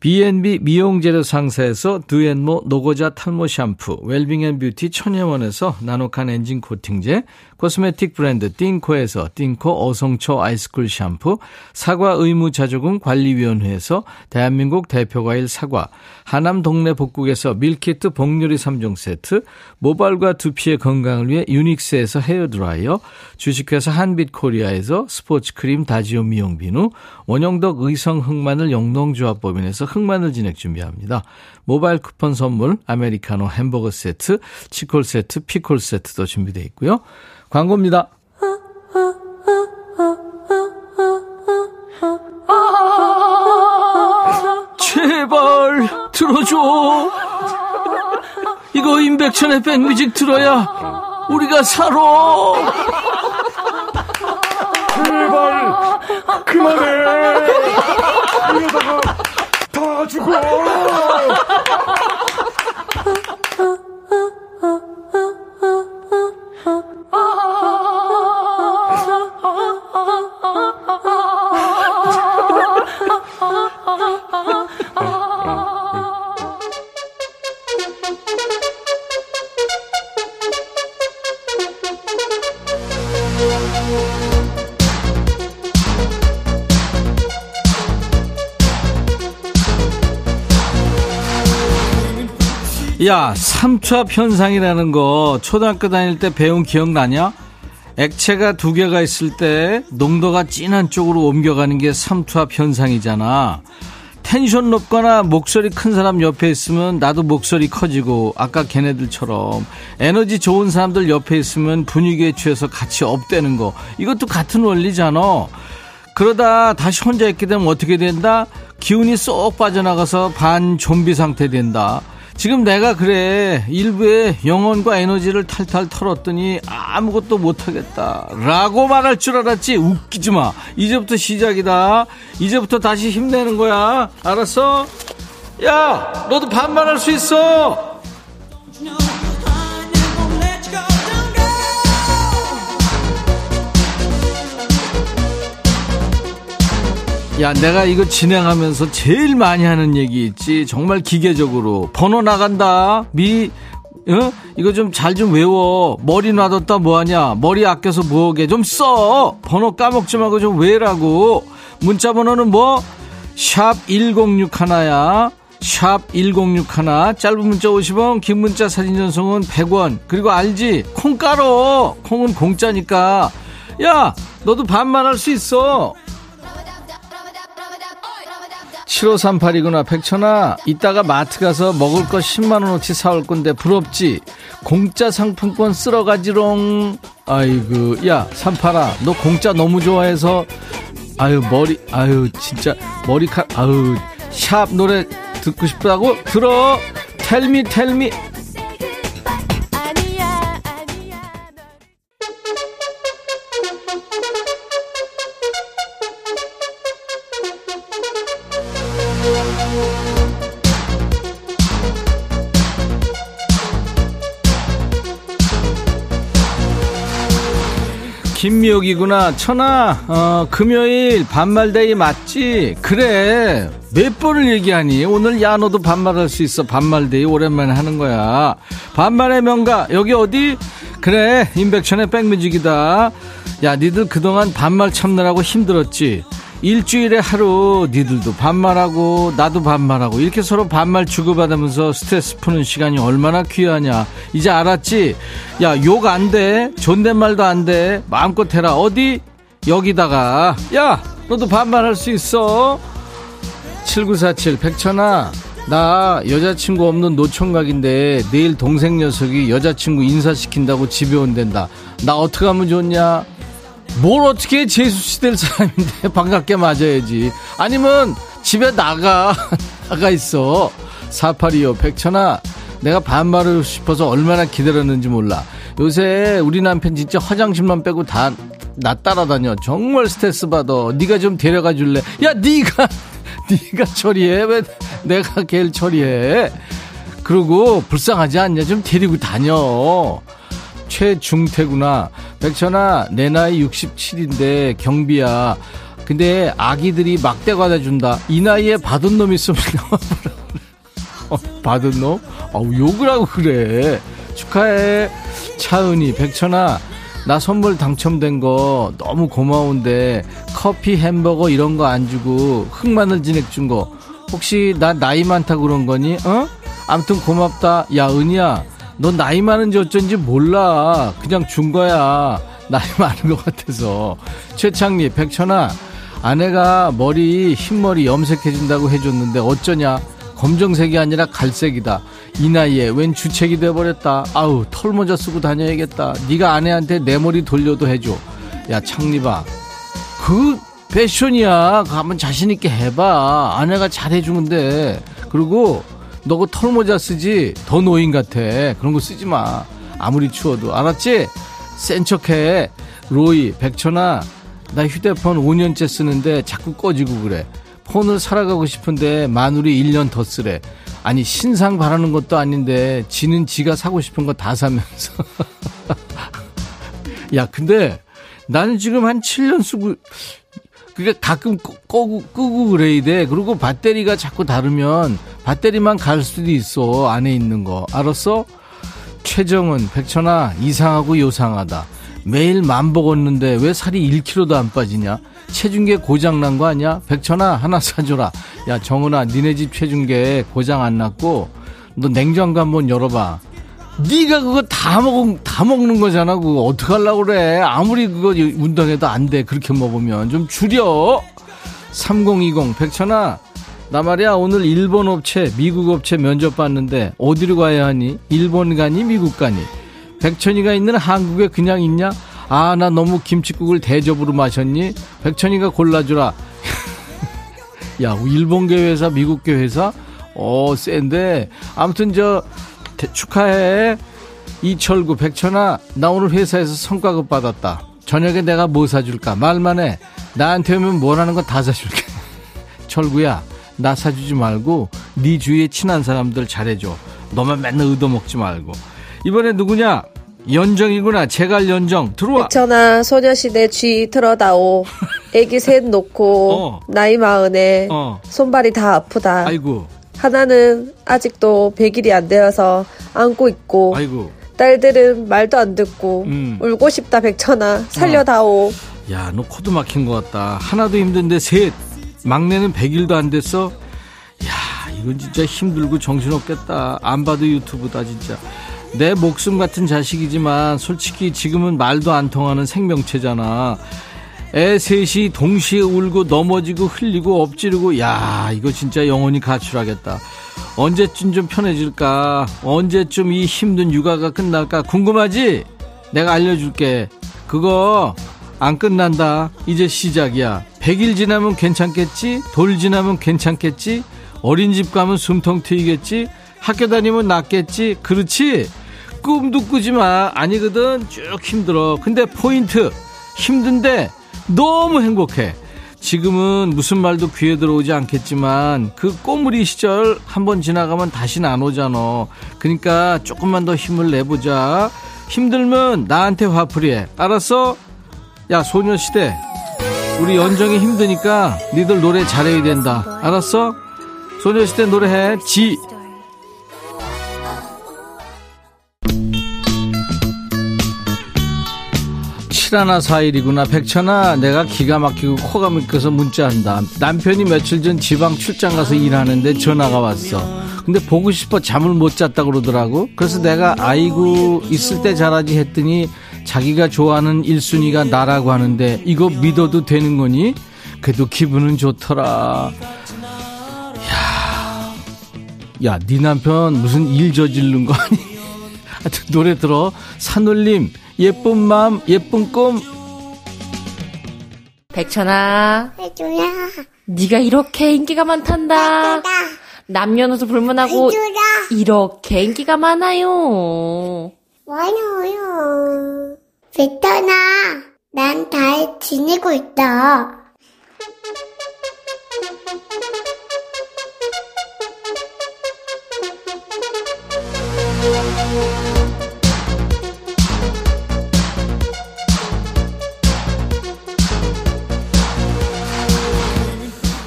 비앤비 미용재료 상사에서 두앤모 노고자 탈모 샴푸, 웰빙앤뷰티 천혜원에서 나노칸 엔진 코팅제, 코스메틱 브랜드 띵코에서 띵코 어성초 아이스쿨 샴푸, 사과 의무자조금 관리위원회에서 대한민국 대표과일 사과, 하남 동네 복국에서 밀키트 복요리 삼 종 세트, 모발과 두피의 건강을 위해 유닉스에서 헤어드라이어, 주식회사 한빛코리아에서 스포츠크림 다지오 미용 비누, 원영덕 의성 흑마늘 영농조합법인에서 흑마늘 진액 준비합니다. 모바일 쿠폰 선물 아메리카노 햄버거 세트, 치콜 세트, 피콜 세트도 준비되어 있고요. 광고입니다. 제발 들어줘. 이거 임백천의 백뮤직 들어야 우리가 살아. 제발 그만해. 이러다가 다 죽어. 야, 삼투압 현상이라는 거 초등학교 다닐 때 배운 기억나냐? 액체가 두 개가 있을 때 농도가 진한 쪽으로 옮겨가는 게 삼투압 현상이잖아. 텐션 높거나 목소리 큰 사람 옆에 있으면 나도 목소리 커지고, 아까 걔네들처럼 에너지 좋은 사람들 옆에 있으면 분위기에 취해서 같이 업되는 거, 이것도 같은 원리잖아. 그러다 다시 혼자 있게 되면 어떻게 된다? 기운이 쏙 빠져나가서 반 좀비 상태 된다. 지금 내가 그래, 일부의 영혼과 에너지를 탈탈 털었더니 아무것도 못하겠다 라고 말할 줄 알았지. 웃기지 마. 이제부터 시작이다. 이제부터 다시 힘내는 거야. 알았어? 야, 너도 반말할 수 있어. 야, 내가 이거 진행하면서 제일 많이 하는 얘기 있지. 정말 기계적으로 번호 나간다. 미 어? 이거 좀 잘 좀 외워. 머리 놔뒀다 뭐하냐. 머리 아껴서 뭐하게 좀 써. 번호 까먹지 말고 좀 외라고. 문자 번호는 뭐 샵 일공육일야 샵 일공육일. 짧은 문자 오십 원, 긴 문자 사진 전송은 백 원. 그리고 알지, 콩 깔어. 콩은 공짜니까. 야, 너도 반말할 수 있어. 칠오삼팔이구나. 백천아, 이따가 마트 가서 먹을 거 십만 원어치 사올 건데 부럽지? 공짜 상품권 쓸어 가지롱. 아이고, 야, 삼팔아, 너 공짜 너무 좋아해서. 아유, 머리, 아유, 진짜, 머리카락, 아유, 샵 노래 듣고 싶다고? 들어! 텔미, 텔미. 김미옥이구나. 천아, 어, 금요일 반말데이 맞지? 그래, 몇 번을 얘기하니. 오늘 야, 너도 반말할 수 있어. 반말데이 오랜만에 하는 거야. 반말의 명가 여기 어디? 그래, 임백천의 백뮤직이다. 야, 니들 그동안 반말 참느라고 힘들었지. 일주일에 하루 니들도 반말하고 나도 반말하고 이렇게 서로 반말 주고받으면서 스트레스 푸는 시간이 얼마나 귀하냐. 이제 알았지? 야, 욕 안 돼. 존댓말도 안 돼. 마음껏 해라. 어디? 여기다가. 야, 너도 반말할 수 있어. 칠구사칠. 백천아, 나 여자친구 없는 노총각인데 내일 동생 녀석이 여자친구 인사시킨다고 집에 온댄다. 나 어떻게 하면 좋냐? 뭘 어떻게 해? 제수씨 될 사람인데 반갑게 맞아야지. 아니면 집에 나가. 나가 있어. 사팔이오. 백천아, 내가 반말하고 싶어서 얼마나 기다렸는지 몰라. 요새 우리 남편 진짜 화장실만 빼고 다 나 따라다녀. 정말 스트레스 받아. 네가 좀 데려가 줄래? 야, 네가 네가 처리해. 왜 내가 걔를 처리해? 그러고 불쌍하지 않냐? 좀 데리고 다녀. 최중태구나. 백천아, 내 나이 육십칠인데 경비야. 근데 아기들이 막대 과자 준다. 이 나이에 받은 놈 있으면 어, 받은 놈? 어, 욕을 하고 그래. 축하해. 차은이. 백천아, 나 선물 당첨된 거 너무 고마운데 커피, 햄버거 이런 거 안 주고 흑마늘 진액 준 거 혹시 나 나이 많다 그런 거니? 어? 아무튼 고맙다. 야, 은이야, 넌 나이 많은지 어쩐지 몰라. 그냥 준 거야. 나이 많은 것 같아서. 최창리. 백천아, 아내가 머리 흰머리 염색해준다고 해줬는데 어쩌냐. 검정색이 아니라 갈색이다. 이 나이에 웬 주책이 돼버렸다. 아우, 털모자 쓰고 다녀야겠다. 네가 아내한테 내 머리 돌려도 해줘. 야, 창리봐, 그 패션이야. 한번 자신있게 해봐. 아내가 잘해주면 돼. 그리고 너 그 털모자 쓰지? 더 노인 같아. 그런 거 쓰지 마. 아무리 추워도. 알았지? 센 척해. 로이. 백천아, 나 휴대폰 오 년째 쓰는데 자꾸 꺼지고 그래. 폰을 살아가고 싶은데 마누리 일 년 더 쓰래. 아니, 신상 바라는 것도 아닌데 지는 지가 사고 싶은 거 다 사면서. 야, 근데 나는 지금 한 칠 년 쓰고 그게 가끔 끄고, 끄고 그래야 돼. 그리고 배터리가 자꾸 다르면 배터리만 갈 수도 있어. 안에 있는 거. 알았어? 최정은, 백천아, 이상하고 요상하다. 매일 만 먹었는데 왜 살이 일 킬로그램도 안 빠지냐? 체중계 고장난 거 아니야? 백천아, 하나 사줘라. 야, 정은아, 니네 집 체중계 고장 안 났고 너 냉장고 한번 열어봐. 네가 그거 다 먹은 다 먹는 거잖아. 그거 어떡하려고 그래. 아무리 그거 운동해도 안 돼. 그렇게 먹으면 좀 줄여. 삼공이공 백천아, 나 말이야 오늘 일본 업체 미국 업체 면접 봤는데 어디로 가야 하니? 일본 가니 미국 가니? 백천이가 있는 한국에 그냥 있냐? 아, 나 너무 김치국을 대접으로 마셨니? 백천이가 골라주라. 야, 일본계 회사 미국계 회사? 어, 센데. 아무튼 저 축하해. 이철구, 백천아, 나 오늘 회사에서 성과급 받았다. 저녁에 내가 뭐 사줄까? 말만 해. 나한테 오면 뭐라는 거 다 사줄게. 철구야, 나 사주지 말고 네 주위에 친한 사람들 잘해줘. 너만 맨날 얻어먹지 말고. 이번에 누구냐? 연정이구나. 제갈 연정 들어와. 백천아, 소녀시대 쥐 틀어다오. 애기 셋 놓고 어. 나이 마흔에 어. 손발이 다 아프다. 아이고. 하나는 아직도 백 일이 안 되어서 안고 있고. 아이고. 딸들은 말도 안 듣고 음. 울고 싶다. 백천아, 살려다오. 야, 너 코드 막힌 것 같다. 하나도 힘든데 셋. 막내는 백 일도 안 됐어. 야, 이건 진짜 힘들고 정신없겠다. 안 봐도 유튜브다 진짜. 내 목숨 같은 자식이지만 솔직히 지금은 말도 안 통하는 생명체잖아. 애 셋이 동시에 울고 넘어지고 흘리고 엎지르고. 야, 이거 진짜 영혼이 가출하겠다. 언제쯤 좀 편해질까? 언제쯤 이 힘든 육아가 끝날까? 궁금하지? 내가 알려줄게. 그거 안 끝난다. 이제 시작이야. 백 일 지나면 괜찮겠지? 돌 지나면 괜찮겠지? 어린이집 가면 숨통 트이겠지? 학교 다니면 낫겠지? 그렇지? 꿈도 꾸지 마. 아니거든. 쭉 힘들어. 근데 포인트, 힘든데 너무 행복해. 지금은 무슨 말도 귀에 들어오지 않겠지만 그 꼬물이 시절 한번 지나가면 다시는 안 오잖아. 그러니까 조금만 더 힘을 내보자. 힘들면 나한테 화풀이해. 알았어? 야, 소녀시대, 우리 연정이 힘드니까 니들 노래 잘해야 된다. 알았어? 소녀시대 노래해. 지. 칠일사일이구나. 백천아, 내가 기가 막히고 코가 막혀서 문자한다. 남편이 며칠 전 지방 출장 가서 일하는데 전화가 왔어. 근데 보고 싶어 잠을 못 잤다 그러더라고. 그래서 내가 아이고 있을 때 잘하지 했더니 자기가 좋아하는 일 순위가 나라고 하는데 이거 믿어도 되는 거니? 그래도 기분은 좋더라. 야, 야, 네 남편 무슨 일 저지른 거 아니? 하여튼 노래 들어. 산울림, 예쁜 마음 예쁜 꿈. 백천아, 백천아, 네가 이렇게 인기가 많단다. 백천아. 남녀노소 불문하고 백천아. 이렇게 인기가 많아요. 많아요. 백천아, 난 잘 지내고 있다.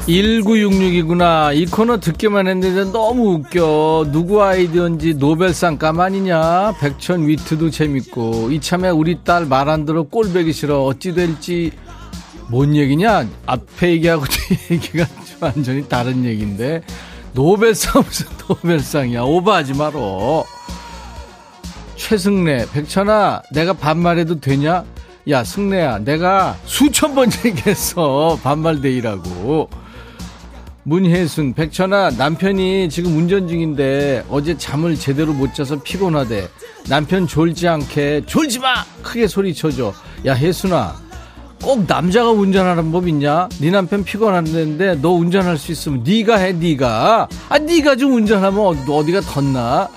일구육육이구나. 이 코너 듣기만 했는데 너무 웃겨. 누구 아이디어인지 노벨상 까만이냐. 백천 위트도 재밌고. 이참에 우리 딸 말 안 들어 꼴배기 싫어. 어찌 될지. 뭔 얘기냐? 앞에 얘기하고 뒤에 얘기가 완전히 다른 얘기인데. 노벨상 무슨 노벨상이야. 오버하지 말어. 최승래, 백천아, 내가 반말해도 되냐? 야, 승래야, 내가 수천 번 얘기했어. 반말 데이라고. 문혜순, 백천아, 남편이 지금 운전 중인데 어제 잠을 제대로 못 자서 피곤하대. 남편 졸지 않게 졸지 마! 크게 소리쳐줘. 야, 혜순아, 꼭 남자가 운전하는 법 있냐? 네 남편 피곤한데 너 운전할 수 있으면 네가 해. 네가. 아, 네가 좀 운전하면 어디가 덧나?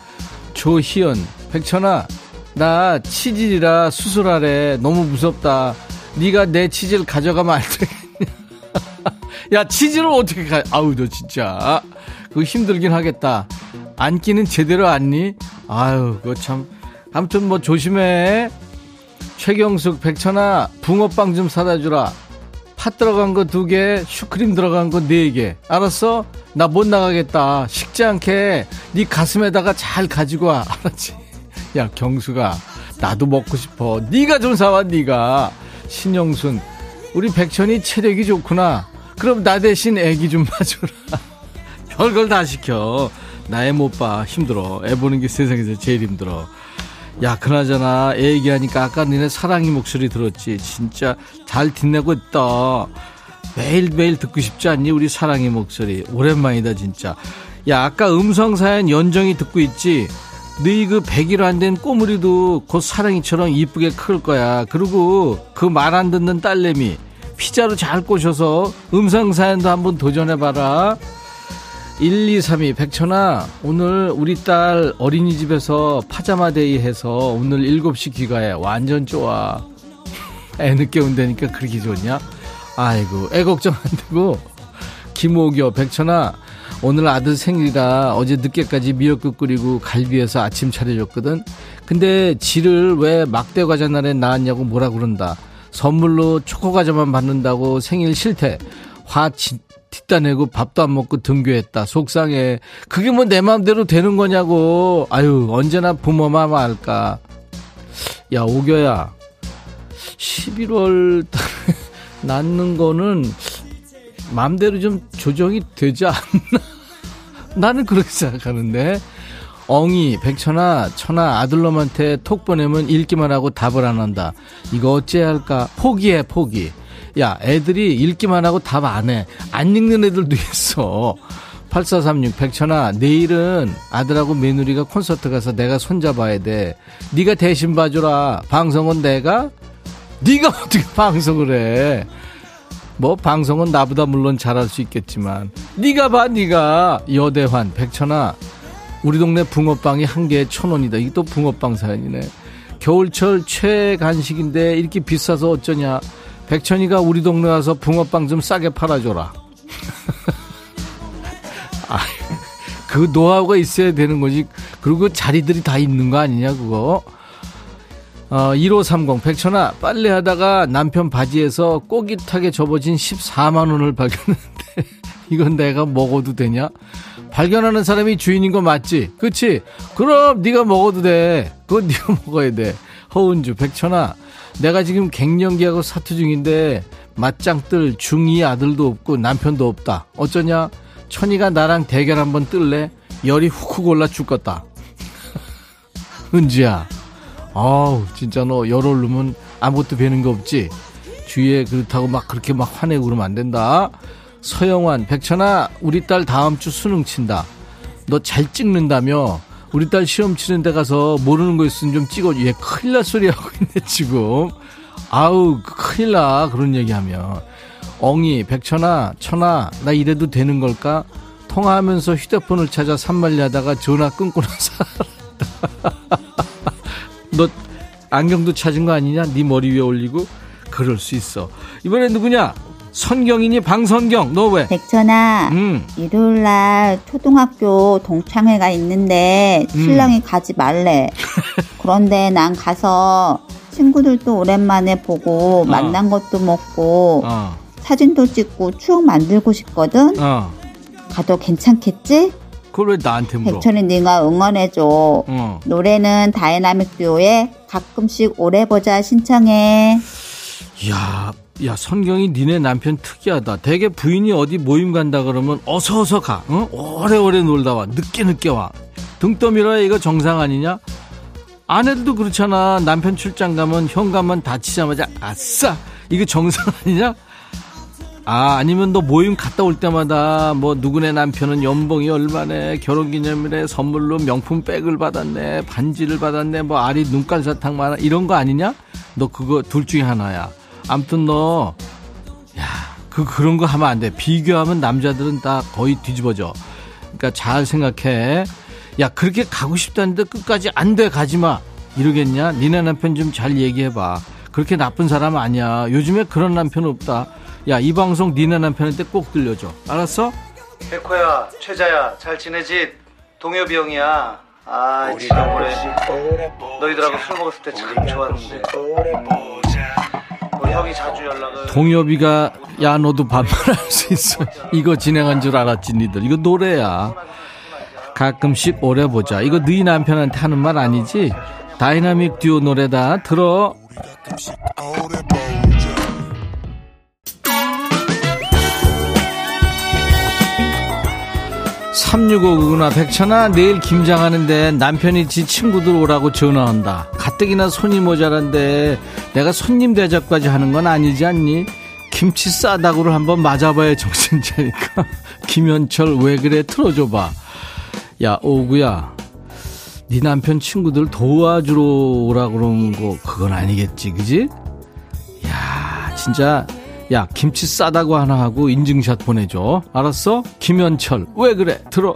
조희연, 백천아, 나 치질이라 수술하래. 너무 무섭다. 네가 내 치질 가져가면 안 되겠냐? 야, 치질을 어떻게 가? 아우, 너 진짜 그거 힘들긴 하겠다. 앉기는 제대로 앉니? 아유, 그거 참. 아무튼 뭐 조심해. 최경숙, 백천아, 붕어빵 좀 사다 주라. 팥 들어간 거 두 개, 슈크림 들어간 거 네 개. 알았어? 나 못 나가겠다. 식지 않게 네 가슴에다가 잘 가지고 와. 알았지? 야, 경수가, 나도 먹고 싶어. 네가 좀 사와, 네가. 신영순, 우리 백천이 체력이 좋구나. 그럼 나 대신 애기 좀 봐줘라. 별걸 다 시켜. 나 애 못 봐. 힘들어. 애 보는 게 세상에서 제일 힘들어. 야, 그나저나 애 얘기하니까 아까 너네 사랑이 목소리 들었지. 진짜 잘 빛내고 있다. 매일매일 듣고 싶지 않니, 우리 사랑이 목소리. 오랜만이다 진짜. 야, 아까 음성사연 연정이 듣고 있지. 너희 그 백 일 안 된 꼬물이도 곧 사랑이처럼 이쁘게 클 거야. 그리고 그 말 안 듣는 딸내미 피자로 잘 꼬셔서 음성사연도 한번 도전해봐라. 일이삼이 백천아, 오늘 우리 딸 어린이집에서 파자마데이 해서 오늘 일곱 시 귀가해. 완전 좋아. 애 늦게 온다니까 그렇게 좋냐? 아이고, 애 걱정 안 되고. 김옥여, 백천아, 오늘 아들 생일이라 어제 늦게까지 미역국 끓이고 갈비해서 아침 차려줬거든. 근데 지를 왜 막대과자 날에 낳았냐고 뭐라 그런다. 선물로 초코과자만 받는다고 생일 싫대. 화 진짜 뒷다내고 밥도 안 먹고 등교했다. 속상해. 그게 뭐 내 마음대로 되는 거냐고. 아유, 언제나 부모만 알까. 야, 오교야, 십일월 달에 낳는 거는 마음대로 좀 조정이 되지 않나? 나는 그렇게 생각하는데. 엉이, 백천아, 천아, 아들놈한테 톡 보내면 읽기만 하고 답을 안 한다. 이거 어째야 할까? 포기해, 포기. 야, 애들이 읽기만 하고 답 안 해. 안 읽는 애들도 있어. 팔사삼육 백천아, 내일은 아들하고 며느리가 콘서트 가서 내가 손잡아야 돼. 네가 대신 봐주라. 방송은 내가? 네가 어떻게 방송을 해? 뭐 방송은 나보다 물론 잘할 수 있겠지만 네가 봐, 네가. 여대환, 백천아, 우리 동네 붕어빵이 한 개에 천 원이다. 이게 또 붕어빵 사연이네. 겨울철 최간식인데 이렇게 비싸서 어쩌냐. 백천이가 우리 동네 와서 붕어빵 좀 싸게 팔아줘라. 아, 그 노하우가 있어야 되는 거지. 그리고 자리들이 다 있는 거 아니냐 그거. 어, 일오삼공 백천아, 빨래하다가 남편 바지에서 꼬깃하게 접어진 십사만 원을 발견했는데 이건 내가 먹어도 되냐? 발견하는 사람이 주인인 거 맞지? 그치? 그럼 네가 먹어도 돼. 그건 네가 먹어야 돼. 허은주, 백천아, 내가 지금 갱년기하고 사투 중인데 맞짱뜰 중이 아들도 없고 남편도 없다. 어쩌냐? 천이가 나랑 대결 한번 뜰래? 열이 훅훅 올라 죽겠다. 은지야, 아우 진짜 너 열 오르면 아무것도 배는 거 없지? 주위에 그렇다고 막 그렇게 막 화내고 그러면 안 된다. 서영환, 백천아, 우리 딸 다음 주 수능 친다. 너 잘 찍는다며? 우리 딸 시험 치는 데 가서 모르는 거 있으면 좀 찍어줘. 얘 큰일 날 소리 하고 있네 지금. 아우, 큰일 나 그런 얘기하면. 엉이, 백천아, 천아, 나 이래도 되는 걸까? 통화하면서 휴대폰을 찾아 산말리하다가 전화 끊고 나서 너 안경도 찾은 거 아니냐? 네 머리 위에 올리고. 그럴 수 있어. 이번에 누구냐? 선경이니 방선경. 너 왜? 백천아, 음. 일요일날 초등학교 동창회가 있는데 신랑이 음. 가지 말래. 그런데 난 가서 친구들도 오랜만에 보고 어. 만난 것도 먹고 어. 사진도 찍고 추억 만들고 싶거든. 어. 가도 괜찮겠지? 그걸 왜 나한테 물어? 백천이 네가 응원해줘. 어. 노래는 다이나믹 듀오에 가끔씩 오래 보자 신청해. 이야, 야, 선경이 니네 남편 특이하다. 되게 부인이 어디 모임 간다 그러면 어서 어서 가. 응? 오래오래 놀다 와. 늦게 늦게 와. 등 떠밀어야 이거 정상 아니냐? 아내들도 그렇잖아. 남편 출장 가면 현관만 닫히자마자 아싸! 이거 정상 아니냐? 아, 아니면 너 모임 갔다 올 때마다 뭐 누구네 남편은 연봉이 얼마네, 결혼기념일에 선물로 명품 백을 받았네, 반지를 받았네, 뭐 알이 눈깔 사탕 많아, 이런 거 아니냐? 너 그거 둘 중에 하나야. 아무튼 너, 야, 그, 그런 거 하면 안 돼. 비교하면 남자들은 다 거의 뒤집어져. 그러니까 잘 생각해. 야, 그렇게 가고 싶다는데 끝까지 안 돼, 가지 마. 이러겠냐? 니네 남편 좀 잘 얘기해봐. 그렇게 나쁜 사람 아니야. 요즘에 그런 남편 없다. 야, 이 방송 니네 남편한테 꼭 들려줘. 알았어? 백호야, 최자야, 잘 지내지? 동엽이 형이야. 아, 지난번에 너희들하고 술 먹었을 때 참 좋았는데. 동엽이가 야 너도 반말할 수 있어 이거 진행한 줄 알았지 니들. 이거 노래야. 가끔씩 오래 보자. 이거 너희 남편한테 하는 말 아니지? 다이나믹 듀오 노래다. 들어. 삼육오구나 백천아, 내일 김장하는데 남편이 지 친구들 오라고 전화한다. 가뜩이나 손이 모자란데 내가 손님 대접까지 하는 건 아니지 않니? 김치 싸다구를 한번 맞아봐야 정신 차리니까. 김현철 왜 그래 틀어줘봐. 야 오구야, 네 남편 친구들 도와주러 오라고 그런 거 그건 아니겠지, 그지? 야 진짜, 야 김치 싸다고 하나 하고 인증샷 보내줘. 알았어? 김현철 왜 그래 들어.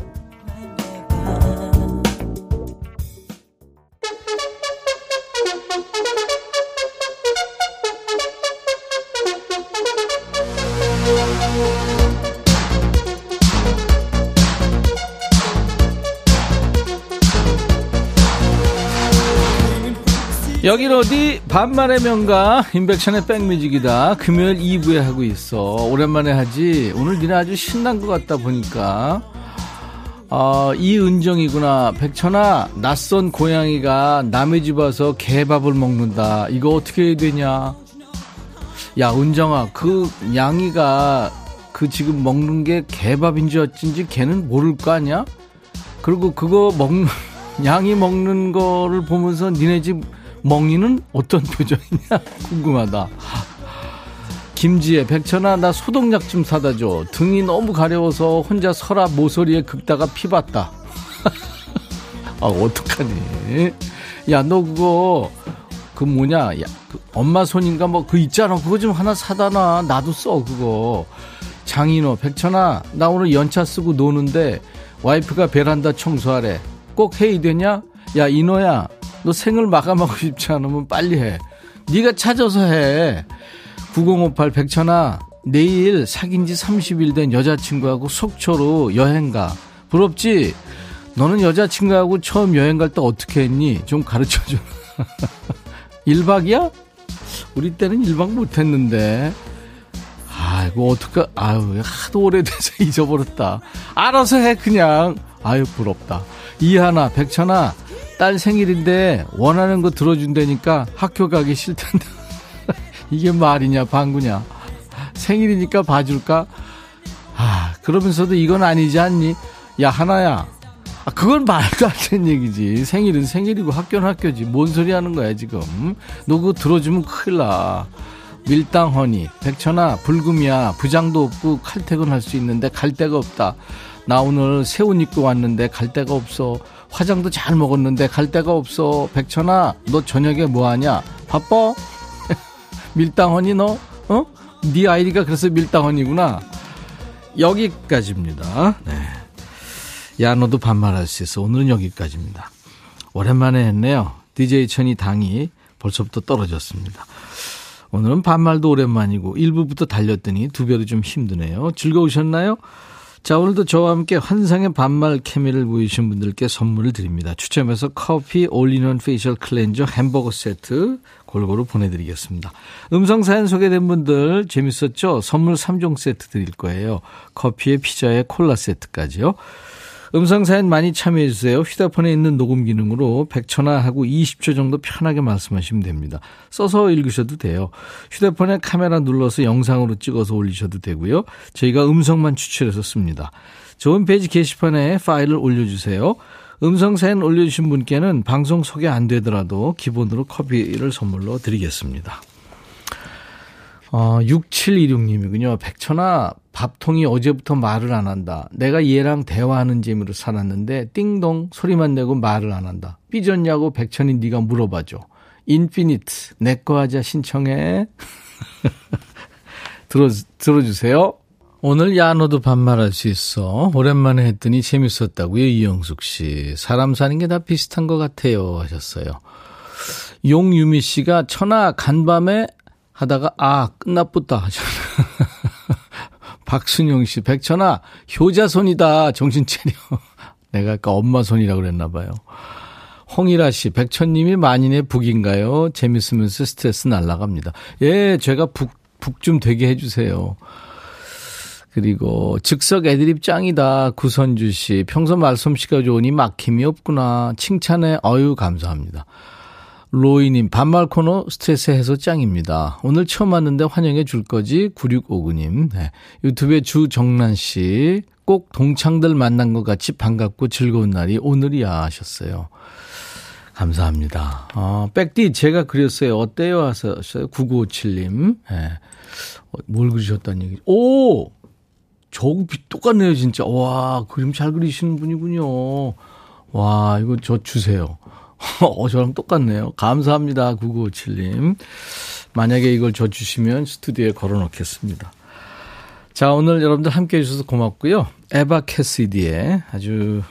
여긴 어디? 반말의 명가 임백천의 백뮤직이다. 금요일 이 부에 하고 있어. 오랜만에 하지. 오늘 니네 아주 신난 것 같다 보니까. 어, 이은정이구나. 백천아, 낯선 고양이가 남의 집 와서 개밥을 먹는다. 이거 어떻게 해야 되냐? 야 은정아, 그 양이가 그 지금 먹는 게 개밥인지 어쩐지 걔는 모를 거 아니야? 그리고 그거 먹는 양이 먹는 거를 보면서 니네 집 멍이는 어떤 표정이냐 궁금하다. 김지혜, 백천아 나 소독약 좀 사다 줘. 등이 너무 가려워서 혼자 서랍 모서리에 긁다가 피 봤다. 아 어떡하니. 야 너 그거 그 뭐냐, 야, 그 엄마 손인가 뭐 그 있잖아. 그거 좀 하나 사다 놔. 나도 써 그거. 장인호, 백천아 나 오늘 연차 쓰고 노는데 와이프가 베란다 청소하래. 꼭 해야 되냐? 야 인호야, 너 생을 마감하고 싶지 않으면 빨리 해. 네가 찾아서 해. 구공오팔 백천아 내일 사귄 지 삼십 일 된 여자친구하고 속초로 여행 가. 부럽지? 너는 여자친구하고 처음 여행 갈 때 어떻게 했니? 좀 가르쳐줘. 일 박이야? 우리 때는 일 박 못했는데. 아이고 어떡하. 아유 하도 오래돼서 잊어버렸다. 알아서 해 그냥. 아유 부럽다. 이하나, 백천아 딸 생일인데 원하는 거 들어준다니까 학교 가기 싫단다. 이게 말이냐 방구냐. 생일이니까 봐줄까? 아 그러면서도 이건 아니지 않니? 야 하나야, 아, 그건 말도 안 되는 얘기지. 생일은 생일이고 학교는 학교지. 뭔 소리 하는 거야 지금. 너 그거 들어주면 큰일 나. 밀당허니, 백천아 불금이야. 부장도 없고 칼퇴근할 수 있는데 갈 데가 없다. 나 오늘 새 옷 입고 왔는데 갈 데가 없어. 화장도 잘 먹었는데 갈 데가 없어. 백천아 너 저녁에 뭐하냐? 바빠? 밀당허니 너? 어? 네 아이디가 그래서 밀당허니구나. 여기까지입니다. 네. 야 너도 반말할 수 있어. 오늘은 여기까지입니다. 오랜만에 했네요. 디제이 천이 당이 벌써부터 떨어졌습니다. 오늘은 반말도 오랜만이고 일 부부터 달렸더니 두 배로 좀 힘드네요. 즐거우셨나요? 자, 오늘도 저와 함께 환상의 반말 케미를 보이신 분들께 선물을 드립니다. 추첨해서 커피, 올인원 페이셜 클렌저, 햄버거 세트 골고루 보내드리겠습니다. 음성사연 소개된 분들 재밌었죠? 선물 삼 종 세트 드릴 거예요. 커피에 피자에 콜라 세트까지요. 음성사연 많이 참여해 주세요. 휴대폰에 있는 녹음 기능으로 백천화 하고 이십 초 정도 편하게 말씀하시면 됩니다. 써서 읽으셔도 돼요. 휴대폰에 카메라 눌러서 영상으로 찍어서 올리셔도 되고요. 저희가 음성만 추출해서 씁니다. 좋은 페이지 게시판에 파일을 올려주세요. 음성사연 올려주신 분께는 방송 소개 안 되더라도 기본으로 커피를 선물로 드리겠습니다. 어, 육칠이육 님이군요. 백천아 밥통이 어제부터 말을 안 한다. 내가 얘랑 대화하는 재미로 살았는데 띵동 소리만 내고 말을 안 한다. 삐졌냐고 백천이 네가 물어봐줘. 인피니트 내 거 하자 신청해. 들어, 들어주세요. 오늘 야 너도 반말할 수 있어. 오랜만에 했더니 재밌었다고요. 이영숙 씨. 사람 사는 게 다 비슷한 것 같아요 하셨어요. 용유미 씨가 천아 간밤에 하다가 아 끝났붙다 하셨나. 박순영 씨, 백천아 효자 손이다 정신 차려. 내가 아까 엄마 손이라고 그랬나 봐요. 홍일아 씨, 백천님이 만인의 북인가요? 재밌으면서 스트레스 날라갑니다. 예, 제가 북, 북 좀 되게 해주세요. 그리고 즉석 애드립 짱이다. 구선주 씨, 평소 말솜씨가 좋으니 막힘이 없구나. 칭찬해. 어유 감사합니다. 로이님, 반말 코너 스트레스 해소 짱입니다. 오늘 처음 왔는데 환영해 줄 거지? 구육오구 님. 네. 유튜브의 주정란 씨, 꼭 동창들 만난 것 같이 반갑고 즐거운 날이 오늘이야 하셨어요. 감사합니다. 아, 백디 제가 그렸어요. 어때요? 하셨어요. 구구오칠 님. 네. 뭘 그리셨다는 얘기죠? 오! 저거 똑같네요, 진짜. 와, 그림 잘 그리시는 분이군요. 와, 이거 저 주세요. 어, 저랑 똑같네요. 감사합니다, 구구오칠 님. 만약에 이걸 저 주시면 스튜디오에 걸어놓겠습니다. 자, 오늘 여러분들 함께 해주셔서 고맙고요. 에바 캐시디의 아주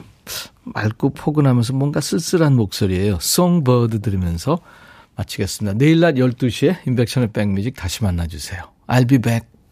맑고 포근하면서 뭔가 쓸쓸한 목소리예요. 송버드 들으면서 마치겠습니다. 내일 낮 열두 시에 임백천의 백뮤직 다시 만나주세요. I'll be back.